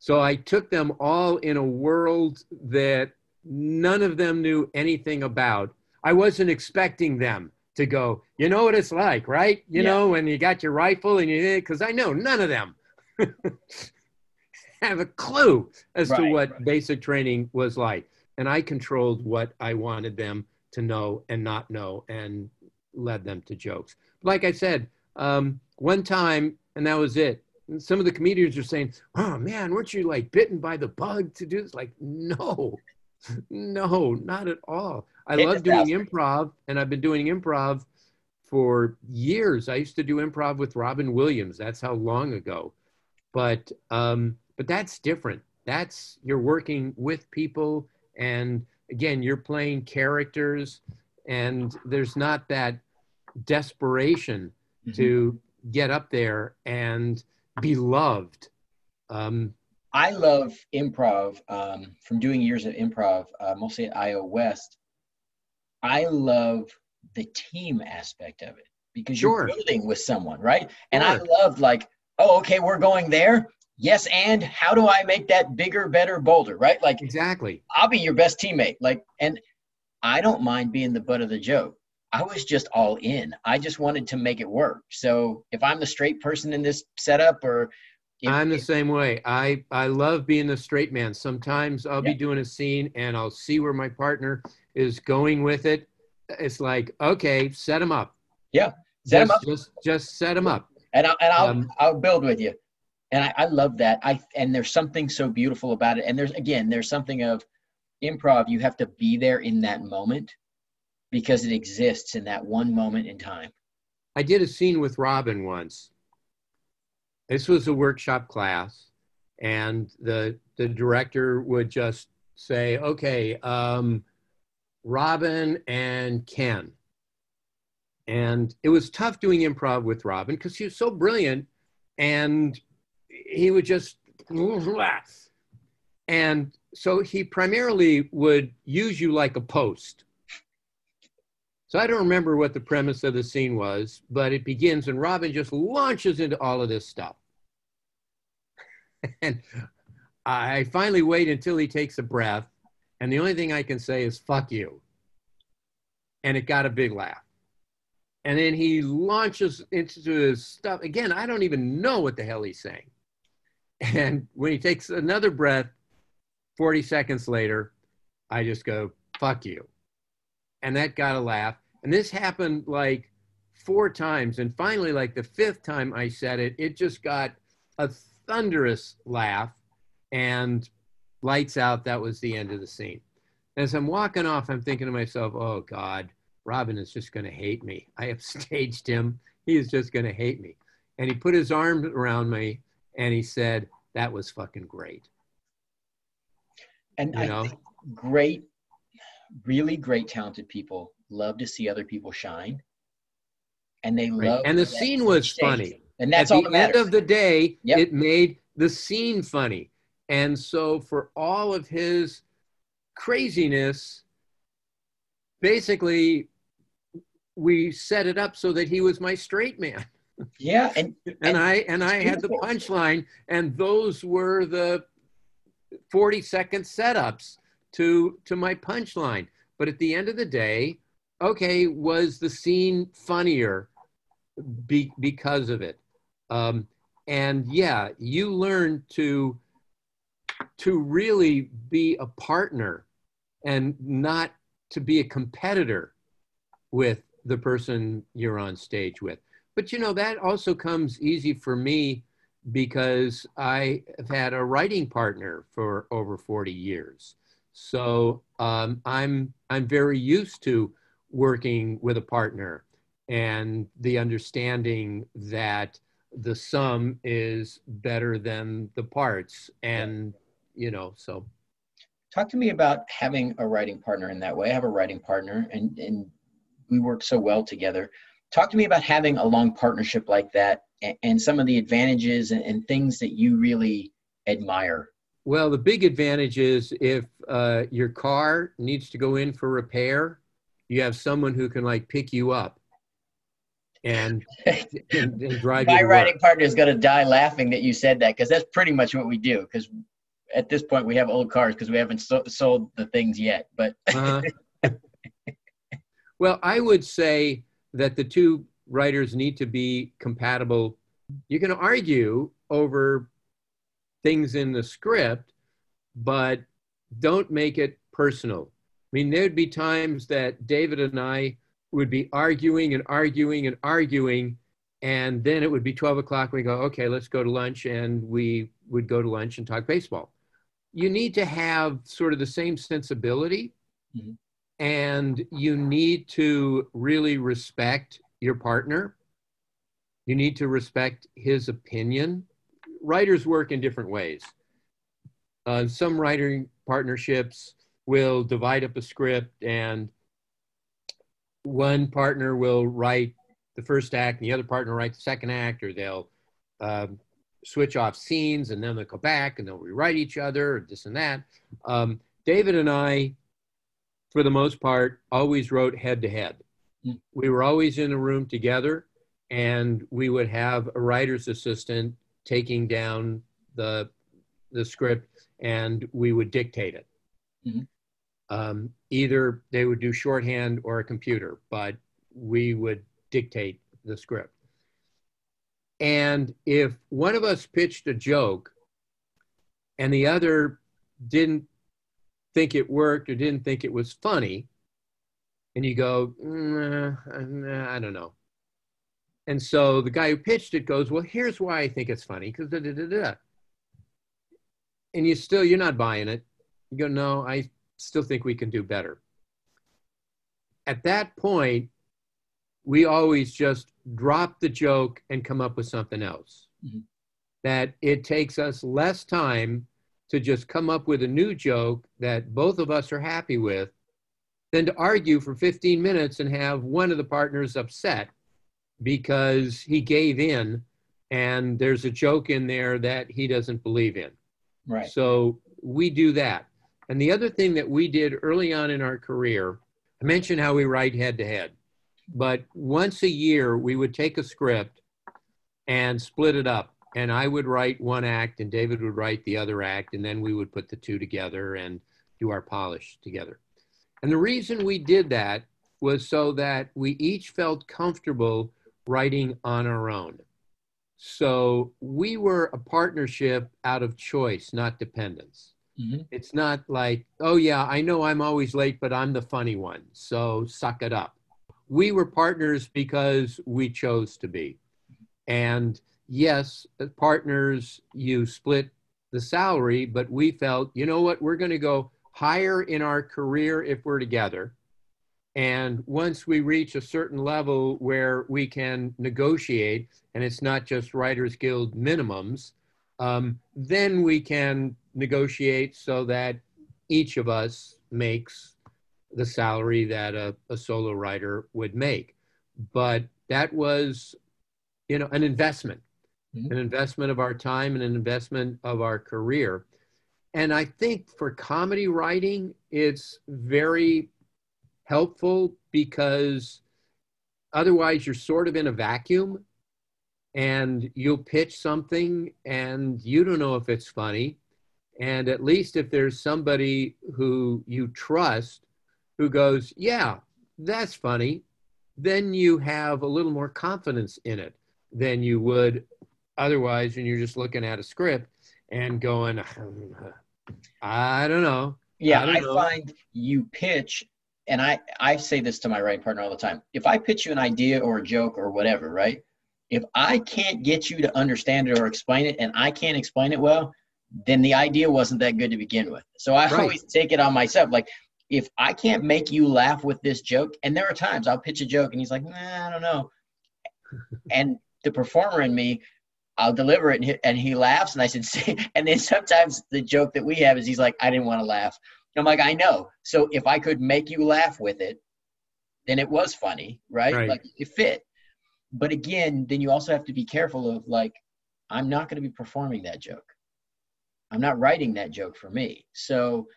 So I took them all in a world that none of them knew anything about. I wasn't expecting them to go, you know what it's like, right? You yeah. know, when you got your rifle and you did, because I know none of them have a clue as to what basic training was like. And I controlled what I wanted them to know and not know and led them to jokes. Like I said, one time, and that was it. And some of the comedians are saying, oh man, weren't you like bitten by the bug to do this? Like, no, no, not at all. I love doing improv, and I've been doing improv for years. I used to do improv with Robin Williams. That's how long ago. But that's different. That's, you're working with people, and again, you're playing characters, and there's not that desperation mm-hmm. to get up there and be loved. I love improv from doing years of improv, mostly at IO West. I love the team aspect of it because sure. you're building with someone, right? And sure. I love like, oh, okay, we're going there. Yes, and how do I make that bigger, better, bolder, right? Like exactly. I'll be your best teammate. Like, and I don't mind being the butt of the joke. I was just all in. I just wanted to make it work. So if I'm the straight person in this setup, or I'm the same way. I love being the straight man. Sometimes I'll yeah. be doing a scene and I'll see where my partner is going with it. It's like, okay, set him up. Yeah, set him up. Just set him up. And I'll build with you. And I love that. And there's something so beautiful about it. And there's something of improv. You have to be there in that moment, because it exists in that one moment in time. I did a scene with Robin once. This was a workshop class, and the director would just say, okay, Robin and Ken. And it was tough doing improv with Robin because he was so brilliant, and he would just, and so he primarily would use you like a post. So I don't remember what the premise of the scene was, but it begins and Robin just launches into all of this stuff. And I finally wait until he takes a breath. And the only thing I can say is, fuck you. And it got a big laugh. And then he launches into his stuff. Again, I don't even know what the hell he's saying. And when he takes another breath, 40 seconds later, I just go, fuck you. And that got a laugh. And this happened like 4 times. And finally, like the 5th time I said it, it just got a thunderous laugh and lights out. That was the end of the scene. As I'm walking off, I'm thinking to myself, oh God, Robin is just going to hate me. I have staged him. He is just going to hate me. And he put his arm around me and he said, that was fucking great. And I think great. Really great, talented people love to see other people shine, and they love. And the scene was funny, and that's all that matters. At the end of the day, yep. It made the scene funny. And so, for all of his craziness, basically, we set it up so that he was my straight man. Yeah, and I had the punchline, and those were the 40-second setups to my punchline. But at the end of the day, okay, was the scene funnier because of it? And yeah, you learn to really be a partner and not to be a competitor with the person you're on stage with. But you know, that also comes easy for me because I have had a writing partner for over 40 years. So I'm very used to working with a partner and the understanding that the sum is better than the parts. And, you know, so. Talk to me about having a writing partner in that way. I have a writing partner, and we work so well together. Talk to me about having a long partnership like that, and some of the advantages and things that you really admire. Well, the big advantage is if your car needs to go in for repair, you have someone who can like pick you up and drive you to work. My writing partner is going to die laughing that you said that, because that's pretty much what we do. Because at this point we have old cars because we haven't sold the things yet. But well, I would say that the two writers need to be compatible. You can argue over things in the script, but don't make it personal. I mean, there'd be times that David and I would be arguing, and then it would be 12 o'clock. We go, okay, let's go to lunch. And we would go to lunch and talk baseball. You need to have sort of the same sensibility, mm-hmm. and you need to really respect your partner. You need to respect his opinion. Writers work in different ways. Some writing partnerships will divide up a script, and one partner will write the first act and the other partner writes the second act, or they'll switch off scenes and then they'll go back and they'll rewrite each other, or this and that. David and I, for the most part, always wrote head to head. We were always in a room together, and we would have a writer's assistant taking down the script, and we would dictate it. Mm-hmm. Either they would do shorthand or a computer, but we would dictate the script. And if one of us pitched a joke and the other didn't think it worked or didn't think it was funny, and you go, I don't know. And so the guy who pitched it goes, well, here's why I think it's funny, because da da da da. And you're not buying it. You go, no, I still think we can do better. At that point, we always just drop the joke and come up with something else. Mm-hmm. That it takes us less time to just come up with a new joke that both of us are happy with than to argue for 15 minutes and have one of the partners upset because he gave in and there's a joke in there that he doesn't believe in. Right. So we do that. And the other thing that we did early on in our career, I mentioned how we write head to head, but once a year we would take a script and split it up. And I would write one act and David would write the other act. And then we would put the two together and do our polish together. And the reason we did that was so that we each felt comfortable writing on our own. So we were a partnership out of choice, not dependence. Mm-hmm. It's not like, oh yeah, I know I'm always late, but I'm the funny one, so suck it up. We were partners because we chose to be. And yes, as partners, you split the salary, but we felt, you know what, we're gonna go higher in our career if we're together. And once we reach a certain level where we can negotiate, and it's not just Writers Guild minimums, then we can negotiate so that each of us makes the salary that a solo writer would make. But that was, you know, an investment, mm-hmm. an investment of our time and an investment of our career. And I think for comedy writing, it's very helpful because otherwise you're sort of in a vacuum and you'll pitch something and you don't know if it's funny. And at least if there's somebody who you trust who goes, yeah, that's funny, then you have a little more confidence in it than you would otherwise when you're just looking at a script and going, I don't know. Yeah, I find you pitch, and I say this to my writing partner all the time. If I pitch you an idea or a joke or whatever, right? If I can't get you to understand it or explain it, and I can't explain it well, then the idea wasn't that good to begin with. So I right. always take it on myself. Like, if I can't make you laugh with this joke, and there are times I'll pitch a joke and he's like, nah, I don't know. And the performer in me, I'll deliver it and he laughs. And I said, see, and then sometimes the joke that we have is he's like, I didn't want to laugh. I'm like, I know. So if I could make you laugh with it, then it was funny, right? Like it fit. But again, then you also have to be careful of like, I'm not going to be performing that joke. I'm not writing that joke for me. So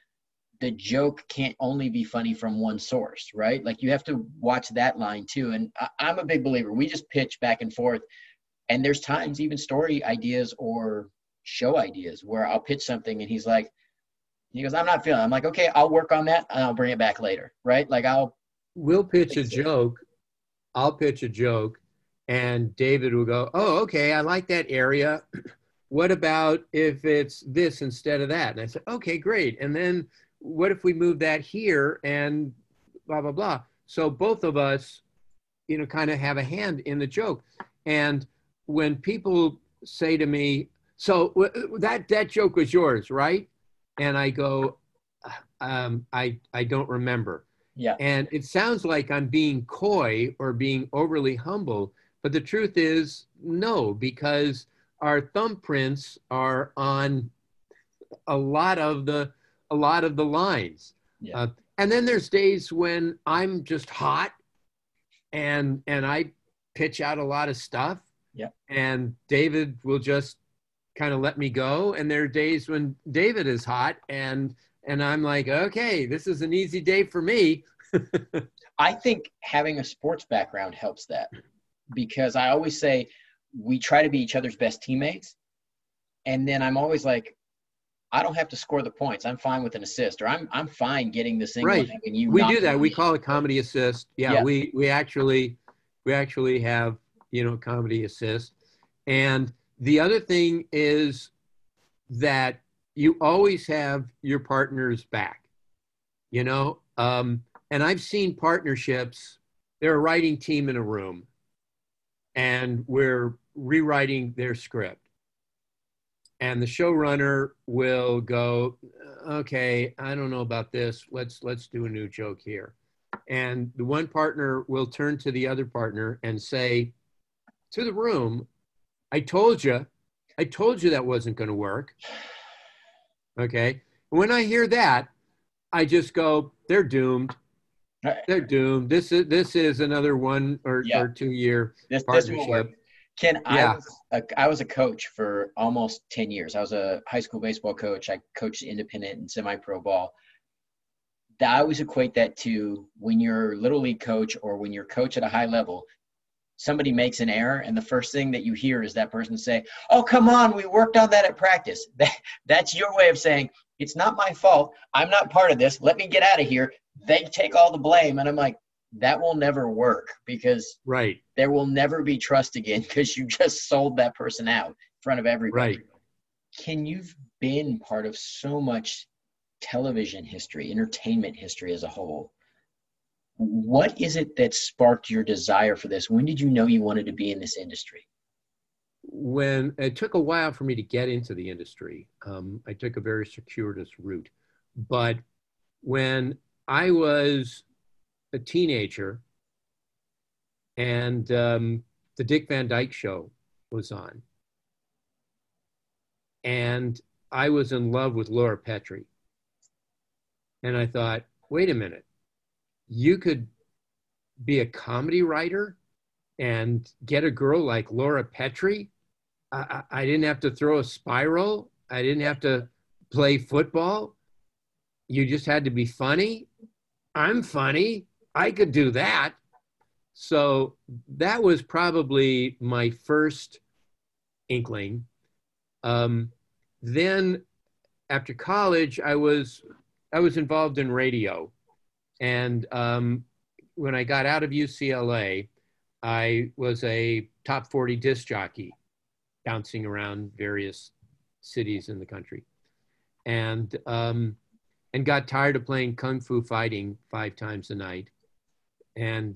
the joke can't only be funny from one source, right? Like you have to watch that line too. And I'm a big believer. We just pitch back and forth. And there's times even story ideas or show ideas where I'll pitch something and he's like, he goes, I'm not feeling it. I'm like, okay, I'll work on that and I'll bring it back later, right? Like we'll pitch a joke. I'll pitch a joke and David will go, oh, okay, I like that area. What about if it's this instead of that? And I said, okay, great. And then what if we move that here and blah, blah, blah. So both of us, you know, kind of have a hand in the joke. And when people say to me, so that joke was yours, right? And I go, I don't remember. Yeah. And it sounds like I'm being coy or being overly humble, but the truth is no, because our thumbprints are on a lot of the lines. Yeah. And then there's days when I'm just hot and I pitch out a lot of stuff. Yeah. And David will just kind of let me go. And there are days when David is hot and I'm like, okay, this is an easy day for me. I think having a sports background helps that, because I always say we try to be each other's best teammates. And then I'm always like, I don't have to score the points. I'm fine with an assist, or I'm fine getting the single. Right. And you we do that. We call it comedy assist. Yeah, yeah. We actually have, you know, comedy assist. And the other thing is that you always have your partner's back, you know? And I've seen partnerships, they're a writing team in a room and we're rewriting their script. And the showrunner will go, okay, I don't know about this. Let's do a new joke here. And the one partner will turn to the other partner and say to the room, I told you that wasn't going to work. Okay. When I hear that, I just go, they're doomed. They're doomed. This is another 1 or 2 year partnership. Ken, yeah. I was a coach for almost 10 years. I was a high school baseball coach. I coached independent and semi-pro ball. I always equate that to when you're a little league coach or when you're coach at a high level, somebody makes an error and the first thing that you hear is that person say, oh, come on, we worked on that at practice. That's your way of saying, it's not my fault. I'm not part of this. Let me get out of here. They take all the blame. And I'm like, that will never work, because there will never be trust again, because you just sold that person out in front of everybody. Right. Ken, you've been part of so much television history, entertainment history as a whole. What is it that sparked your desire for this? When did you know you wanted to be in this industry? When it took a while for me to get into the industry. I took a very circuitous route. But when I was a teenager and the Dick Van Dyke Show was on, and I was in love with Laura Petrie, and I thought, wait a minute. You could be a comedy writer and get a girl like Laura Petrie. I didn't have to throw a spiral. I didn't have to play football. You just had to be funny. I'm funny. I could do that. So that was probably my first inkling. Then after college, I was involved in radio. And when I got out of UCLA, I was a top 40 disc jockey bouncing around various cities in the country, and got tired of playing kung fu fighting 5 times a night, and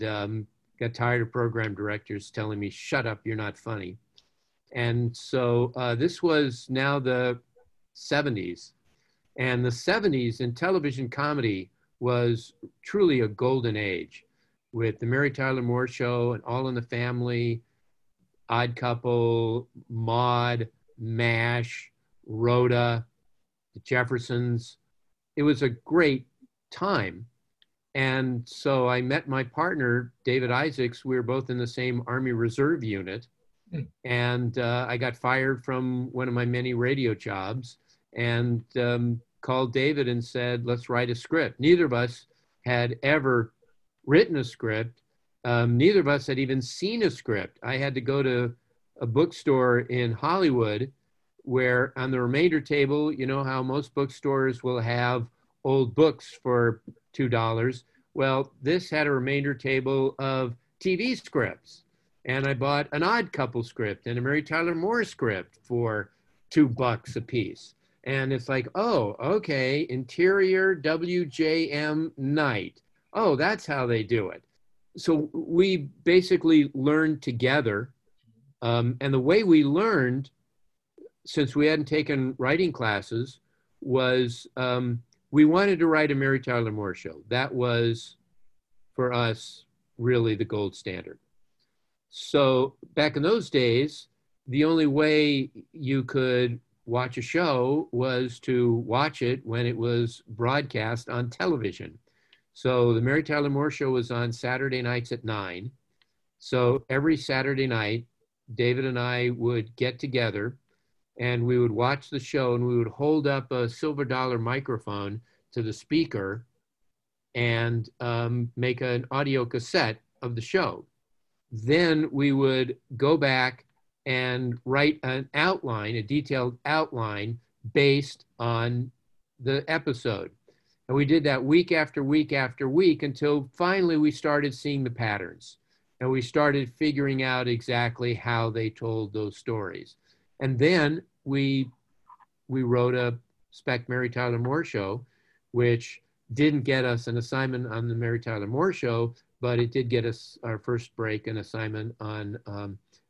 got tired of program directors telling me, shut up, you're not funny. And so this was now the 70s. And the 70s in television comedy was truly a golden age, with the Mary Tyler Moore Show and All in the Family, Odd Couple, Maude, MASH, Rhoda, The Jeffersons, it was a great time. And so I met my partner, David Isaacs. We were both in the same Army Reserve unit. And I got fired from one of my many radio jobs and called David and said, let's write a script. Neither of us had ever written a script. Neither of us had even seen a script. I had to go to a bookstore in Hollywood where on the remainder table, you know how most bookstores will have old books for $2. Well, this had a remainder table of TV scripts. And I bought an Odd Couple script and a Mary Tyler Moore script for $2 a piece. And it's like, oh, okay, interior WJM night. Oh, that's how they do it. So we basically learned together. And the way we learned, since we hadn't taken writing classes, was we wanted to write a Mary Tyler Moore show. That was, for us, really the gold standard. So back in those days, the only way you could watch a show was to watch it when it was broadcast on television. So the Mary Tyler Moore Show was on Saturday nights at 9. So every Saturday night, David and I would get together and we would watch the show and we would hold up a silver dollar microphone to the speaker and make an audio cassette of the show. Then we would go back and write an outline, a detailed outline based on the episode. And we did that week after week after week until finally we started seeing the patterns and we started figuring out exactly how they told those stories. And then we wrote a spec Mary Tyler Moore show, which didn't get us an assignment on the Mary Tyler Moore show, but it did get us our first break and assignment on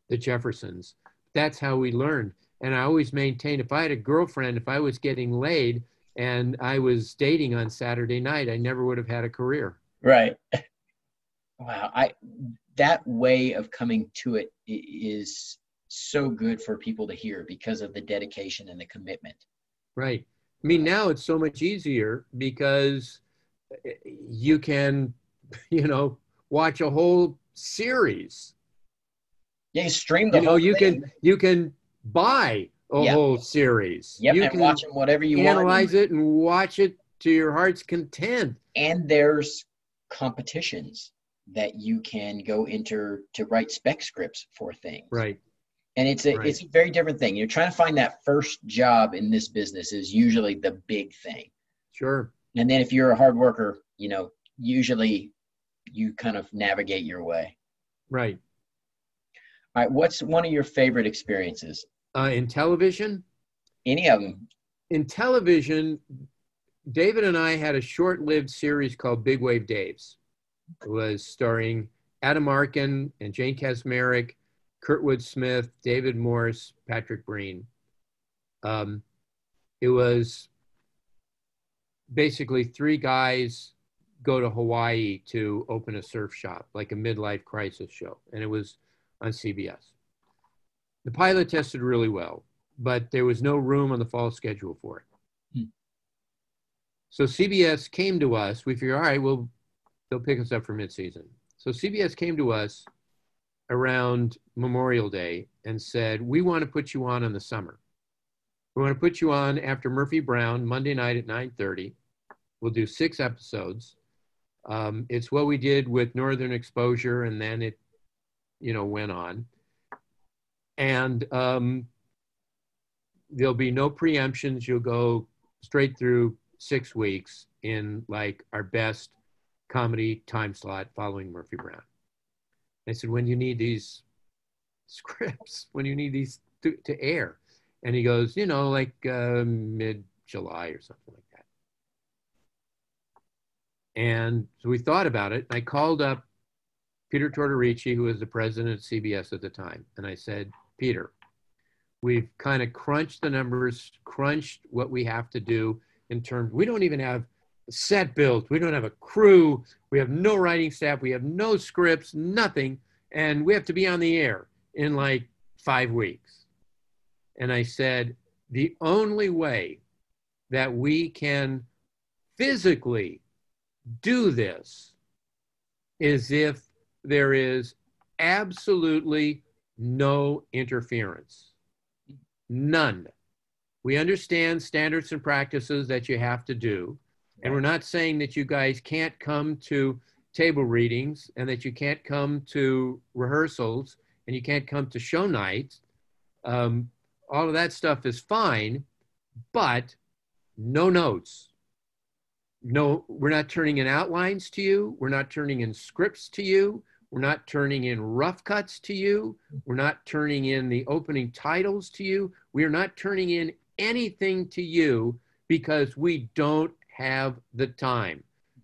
The Jeffersons. That's how we learned. And I always maintained, if I had a girlfriend, if I was getting laid and I was dating on Saturday night, I never would have had a career. Right. Wow. That way of coming to it is so good for people to hear because of the dedication and the commitment. Right. I mean, now it's so much easier because you can, you know, watch a whole series. Yeah, you stream the whole thing. You can buy a whole series. Yep, you and can watch them whatever you want. Analyze it and watch it to your heart's content. And there's competitions that you can go into to write spec scripts for things. Right. And it's a very different thing. You're trying to find that first job in this business is usually the big thing. Sure. And then if you're a hard worker, you know, usually you kind of navigate your way. Right. All right. What's one of your favorite experiences? In television? Any of them. In television, David and I had a short-lived series called Big Wave Daves. It was starring Adam Arkin and Jane Kaczmarek, Kurtwood Smith, David Morse, Patrick Breen. It was basically three guys go to Hawaii to open a surf shop, like a midlife crisis show. And it was on CBS. The pilot tested really well, but there was no room on the fall schedule for it. So CBS came to us. We figured, all right, well, they'll pick us up for midseason. So CBS came to us around Memorial Day and said, we want to put you on in the summer. We want to put you on after Murphy Brown, Monday night at 9:30. We'll do 6 episodes. It's what we did with Northern Exposure, and then it, you know, went on. And there'll be no preemptions. You'll go straight through 6 weeks in like our best comedy time slot following Murphy Brown. I said, when do you need these scripts? When do you need these to air? And he goes, you know, like mid-July or something like that. And so we thought about it. I called up Peter Tortorici, who was the president of CBS at the time. And I said, Peter, we've kind of crunched the numbers, crunched what we have to do in terms, we don't even have a set built. We don't have a crew. We have no writing staff. We have no scripts, nothing. And we have to be on the air in like 5 weeks. And I said, the only way that we can physically do this is if there is absolutely no interference. None. We understand standards and practices that you have to do. And we're not saying that you guys can't come to table readings and that you can't come to rehearsals and you can't come to show nights. All of that stuff is fine, but no notes. No, we're not turning in outlines to you. We're not turning in scripts to you. We're not turning in rough cuts to you. We're not turning in the opening titles to you. We are not turning in anything to you because we don't have the time.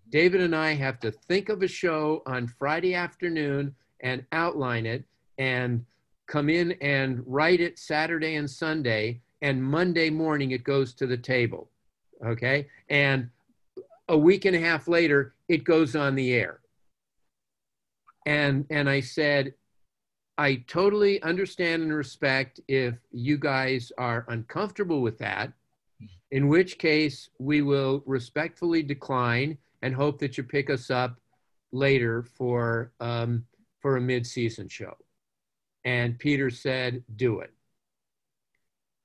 David and I have to think of a show on Friday afternoon and outline it and come in and write it Saturday and Sunday, and Monday morning it goes to the table, okay? And a week and a half later, it goes on the air. And I said, I totally understand and respect if you guys are uncomfortable with that, in which case we will respectfully decline and hope that you pick us up later for a mid-season show. And Peter said, do it.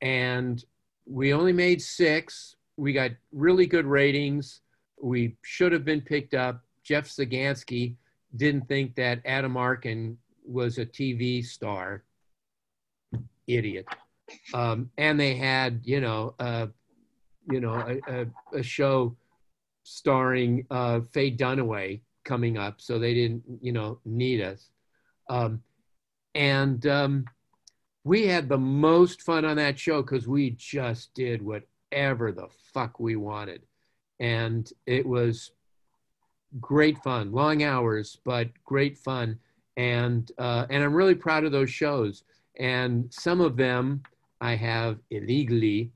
And we only made 6. We got really good ratings. We should have been picked up. Jeff Sagansky didn't think that Adam Arkin was a TV star. Idiot. And they had, a show starring Faye Dunaway coming up, so they didn't, need us. We had the most fun on that show because we just did whatever the fuck we wanted. And it was great fun, long hours, but great fun. And I'm really proud of those shows. And some of them I have illegally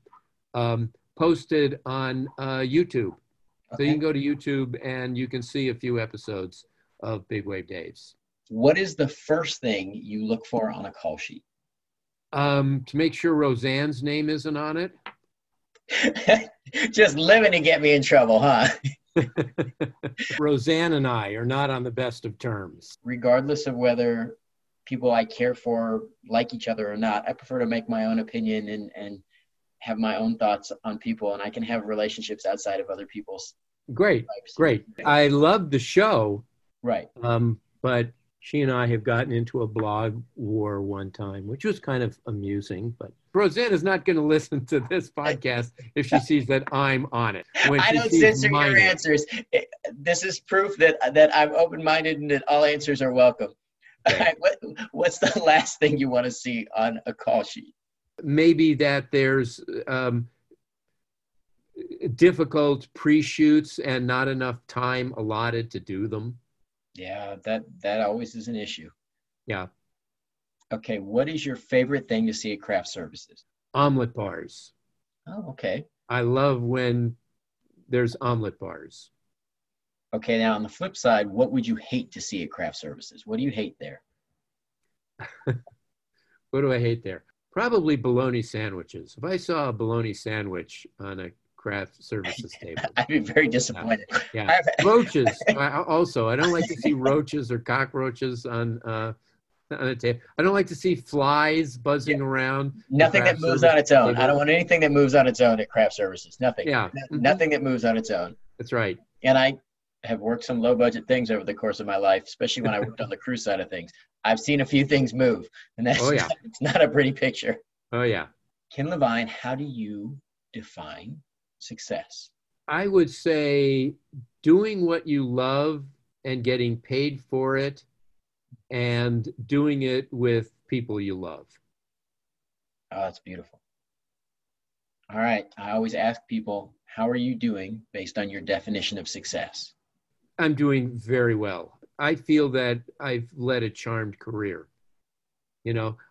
posted on YouTube. Okay. So you can go to YouTube and you can see a few episodes of Big Wave Daves. What is the first thing you look for on a call sheet? To make sure Roseanne's name isn't on it. Just living to get me in trouble, huh? Roseanne and I are not on the best of terms. Regardless of whether people I care for like each other or not, I prefer to make my own opinion and have my own thoughts on people, and I can have relationships outside of other people's types. Great. I love the show. Right. But she and I have gotten into a blog war one time, which was kind of amusing, but Roseanne is not going to listen to this podcast if she sees that I'm on it. I don't censor your answers. This is proof that I'm open-minded and that all answers are welcome. Okay. All right, what's the last thing you want to see on a call sheet? Maybe that there's difficult pre-shoots and not enough time allotted to do them. Yeah, that always is an issue. Yeah. Okay, what is your favorite thing to see at craft services? Omelet bars. Oh, okay. I love when there's omelet bars. Okay, now on the flip side, what would you hate to see at craft services? What do you hate there? What do I hate there? Probably bologna sandwiches. If I saw a bologna sandwich on a craft services table, I'd be very disappointed. Yeah. Roaches. I don't like to see roaches or cockroaches on a table. I don't like to see flies buzzing around. Nothing that moves on its own. I don't want anything that moves on its own at craft services. Nothing. Yeah. Nothing that moves on its own. That's right. And I have worked some low budget things over the course of my life, especially when I worked on the cruise side of things. I've seen a few things move, and that's it's not a pretty picture. Oh yeah. Ken Levine, how do you define success? I would say doing what you love and getting paid for it and doing it with people you love. Oh, that's beautiful. All right. I always ask people, how are you doing based on your definition of success? I'm doing very well. I feel that I've led a charmed career.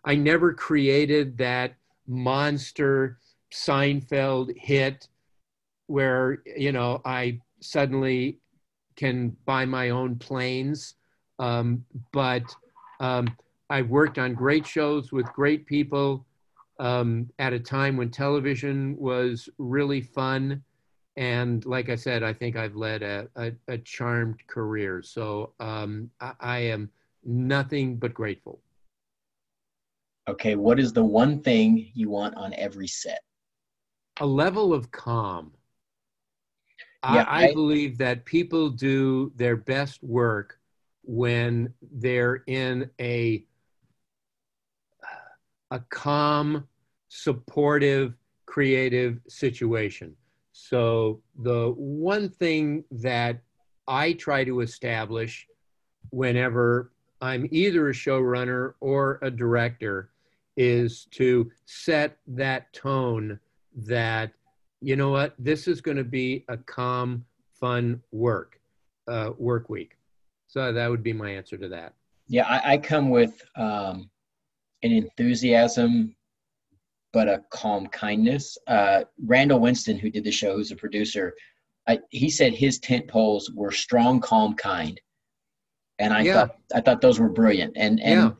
I never created that monster Seinfeld hit where, I suddenly can buy my own planes. But I've worked on great shows with great people at a time when television was really fun. And like I said, I think I've led a charmed career. So I am nothing but grateful. Okay, what is the one thing you want on every set? A level of calm. Yeah, I believe that people do their best work when they're in a calm, supportive, creative situation. So the one thing that I try to establish whenever I'm either a showrunner or a director is to set that tone that, you know what, this is going to be a calm, fun work week. So that would be my answer to that. Yeah, I come with an enthusiasm, but a calm kindness. Randall Winston, who did the show, who's a producer, he said his tent poles were strong, calm, kind. And I thought those were brilliant. And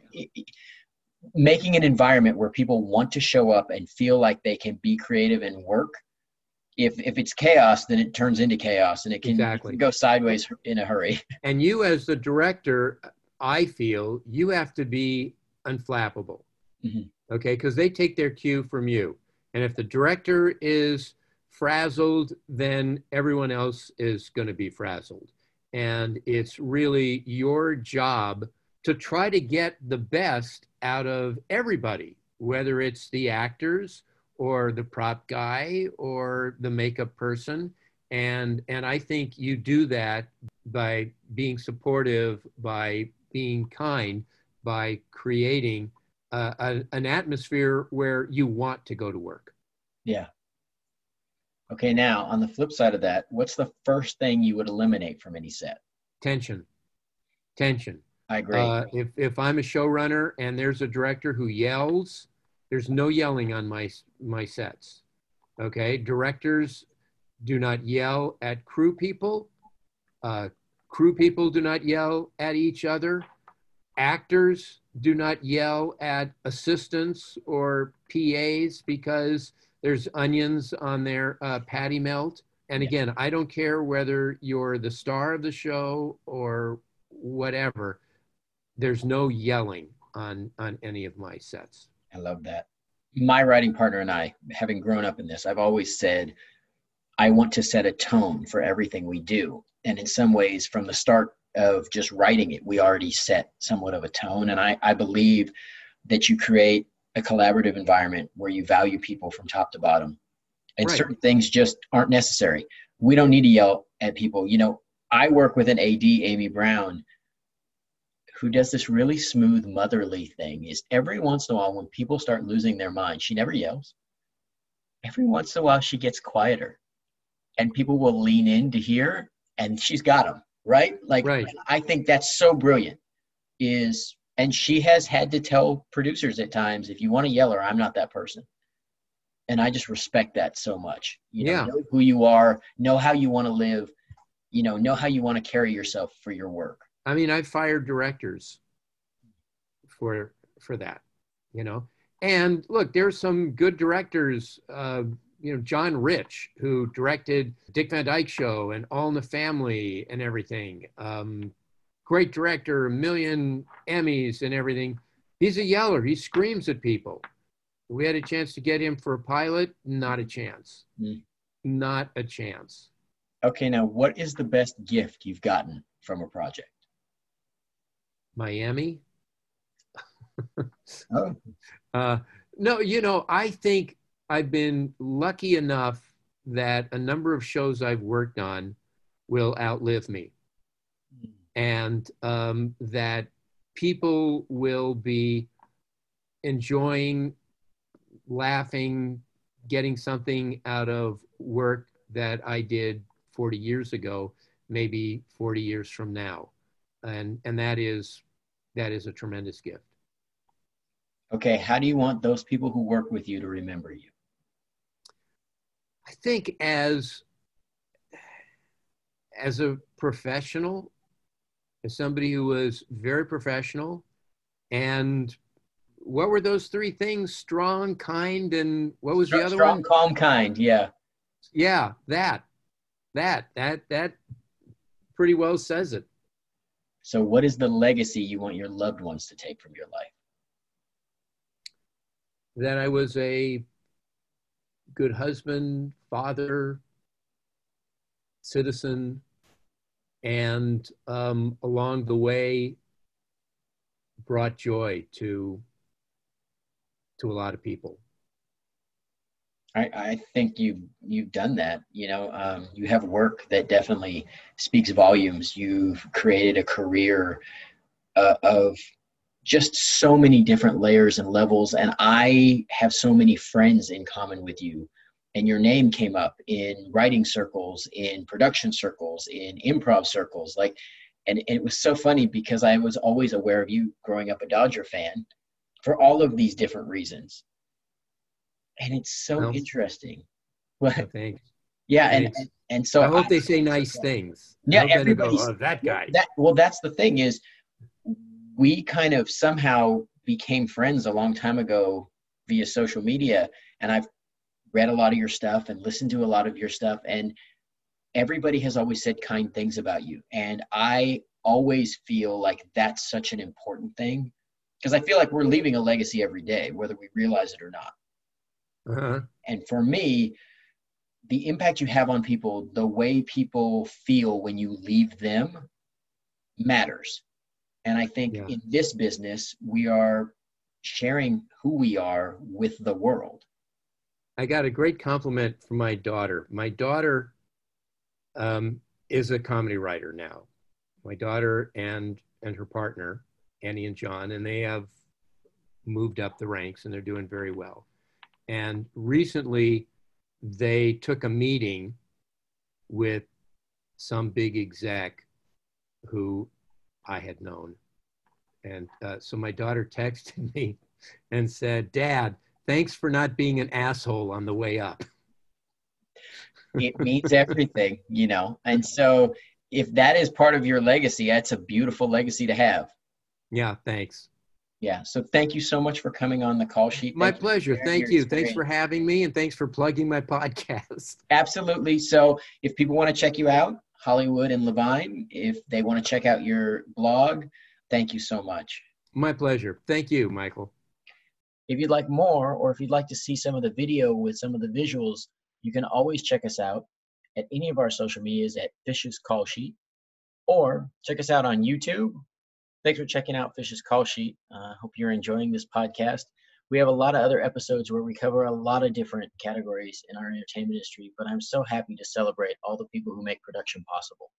making an environment where people want to show up and feel like they can be creative and work. If it's chaos, then it turns into chaos, and it can go sideways in a hurry. And you as the director, I feel, you have to be unflappable, mm-hmm. okay? Because they take their cue from you. And if the director is frazzled, then everyone else is going to be frazzled. And it's really your job to try to get the best out of everybody, whether it's the actors or the prop guy or the makeup person. And I think you do that by being supportive, by being kind, by creating an atmosphere where you want to go to work. Yeah. Okay, now on the flip side of that, what's the first thing you would eliminate from any set? Tension. I agree. If I'm a showrunner and there's a director who yells, there's no yelling on my sets. Okay, directors do not yell at crew people. Crew people do not yell at each other. Actors do not yell at assistants or PAs because there's onions on their patty melt. And again, I don't care whether you're the star of the show or whatever. There's no yelling on any of my sets. I love that. My writing partner and I, having grown up in this, I've always said, I want to set a tone for everything we do. And in some ways, from the start of just writing it, we already set somewhat of a tone. And I believe that you create a collaborative environment where you value people from top to bottom. And right. Certain things just aren't necessary. We don't need to yell at people. You know, I work with an AD, Amy Brown, who does this really smooth motherly thing is every once in a while when people start losing their mind, she never yells. Every once in a while she gets quieter and people will lean in to hear and she's got them, right? Like, right. I think that's so brilliant and she has had to tell producers at times, if you want to yell her, I'm not that person. And I just respect that so much. Know who you are, know how you want to live, know how you want to carry yourself for your work. I mean, I've fired directors for that, And look, there's some good directors, John Rich, who directed Dick Van Dyke Show and All in the Family and everything. Great director, a million Emmys and everything. He's a yeller. He screams at people. We had a chance to get him for a pilot. Not a chance. Mm. Not a chance. Okay, now what is the best gift you've gotten from a project? Miami? Oh. No, I think I've been lucky enough that a number of shows I've worked on will outlive me. And that people will be enjoying, laughing, getting something out of work that I did 40 years ago, maybe 40 years from now. And that is a tremendous gift. Okay, how do you want those people who work with you to remember you? I think as a professional, as somebody who was very professional, and what were those three things? Strong, kind, and what was the other one? Strong, calm, kind, yeah. Yeah, that. that pretty well says it. So what is the legacy you want your loved ones to take from your life? That I was a good husband, father, citizen, and along the way brought joy to a lot of people. I think you've done that. You know, you have work that definitely speaks volumes. You've created a career of just so many different layers and levels. And I have so many friends in common with you. And your name came up in writing circles, in production circles, in improv circles. Like, and it was so funny because I was always aware of you growing up a Dodger fan for all of these different reasons. And it's so interesting. Well, thanks. Yeah, thanks. And so I hope they say nice things. Yeah, everybody loves that guy. Well, that's the thing is, we kind of somehow became friends a long time ago via social media, and I've read a lot of your stuff and listened to a lot of your stuff, and everybody has always said kind things about you, and I always feel like that's such an important thing because I feel like we're leaving a legacy every day, whether we realize it or not. Uh-huh. And for me, the impact you have on people, the way people feel when you leave them matters. And I think in this business, we are sharing who we are with the world. I got a great compliment from my daughter. My daughter is a comedy writer now. My daughter and her partner, Annie and John, and they have moved up the ranks and they're doing very well. And recently, they took a meeting with some big exec who I had known. And so my daughter texted me and said, "Dad, thanks for not being an asshole on the way up." It means everything, you know. And so if that is part of your legacy, that's a beautiful legacy to have. Yeah, thanks. Yeah. So thank you so much for coming on the call sheet. My pleasure. Thank you. Thanks for having me. And thanks for plugging my podcast. Absolutely. So if people want to check you out, Hollywood and Levine, if they want to check out your blog, thank you so much. My pleasure. Thank you, Michael. If you'd like more, or if you'd like to see some of the video with some of the visuals, you can always check us out at any of our social medias at Fish's Call Sheet, or check us out on YouTube. Thanks for checking out Fish's Call Sheet. I hope you're enjoying this podcast. We have a lot of other episodes where we cover a lot of different categories in our entertainment industry, but I'm so happy to celebrate all the people who make production possible.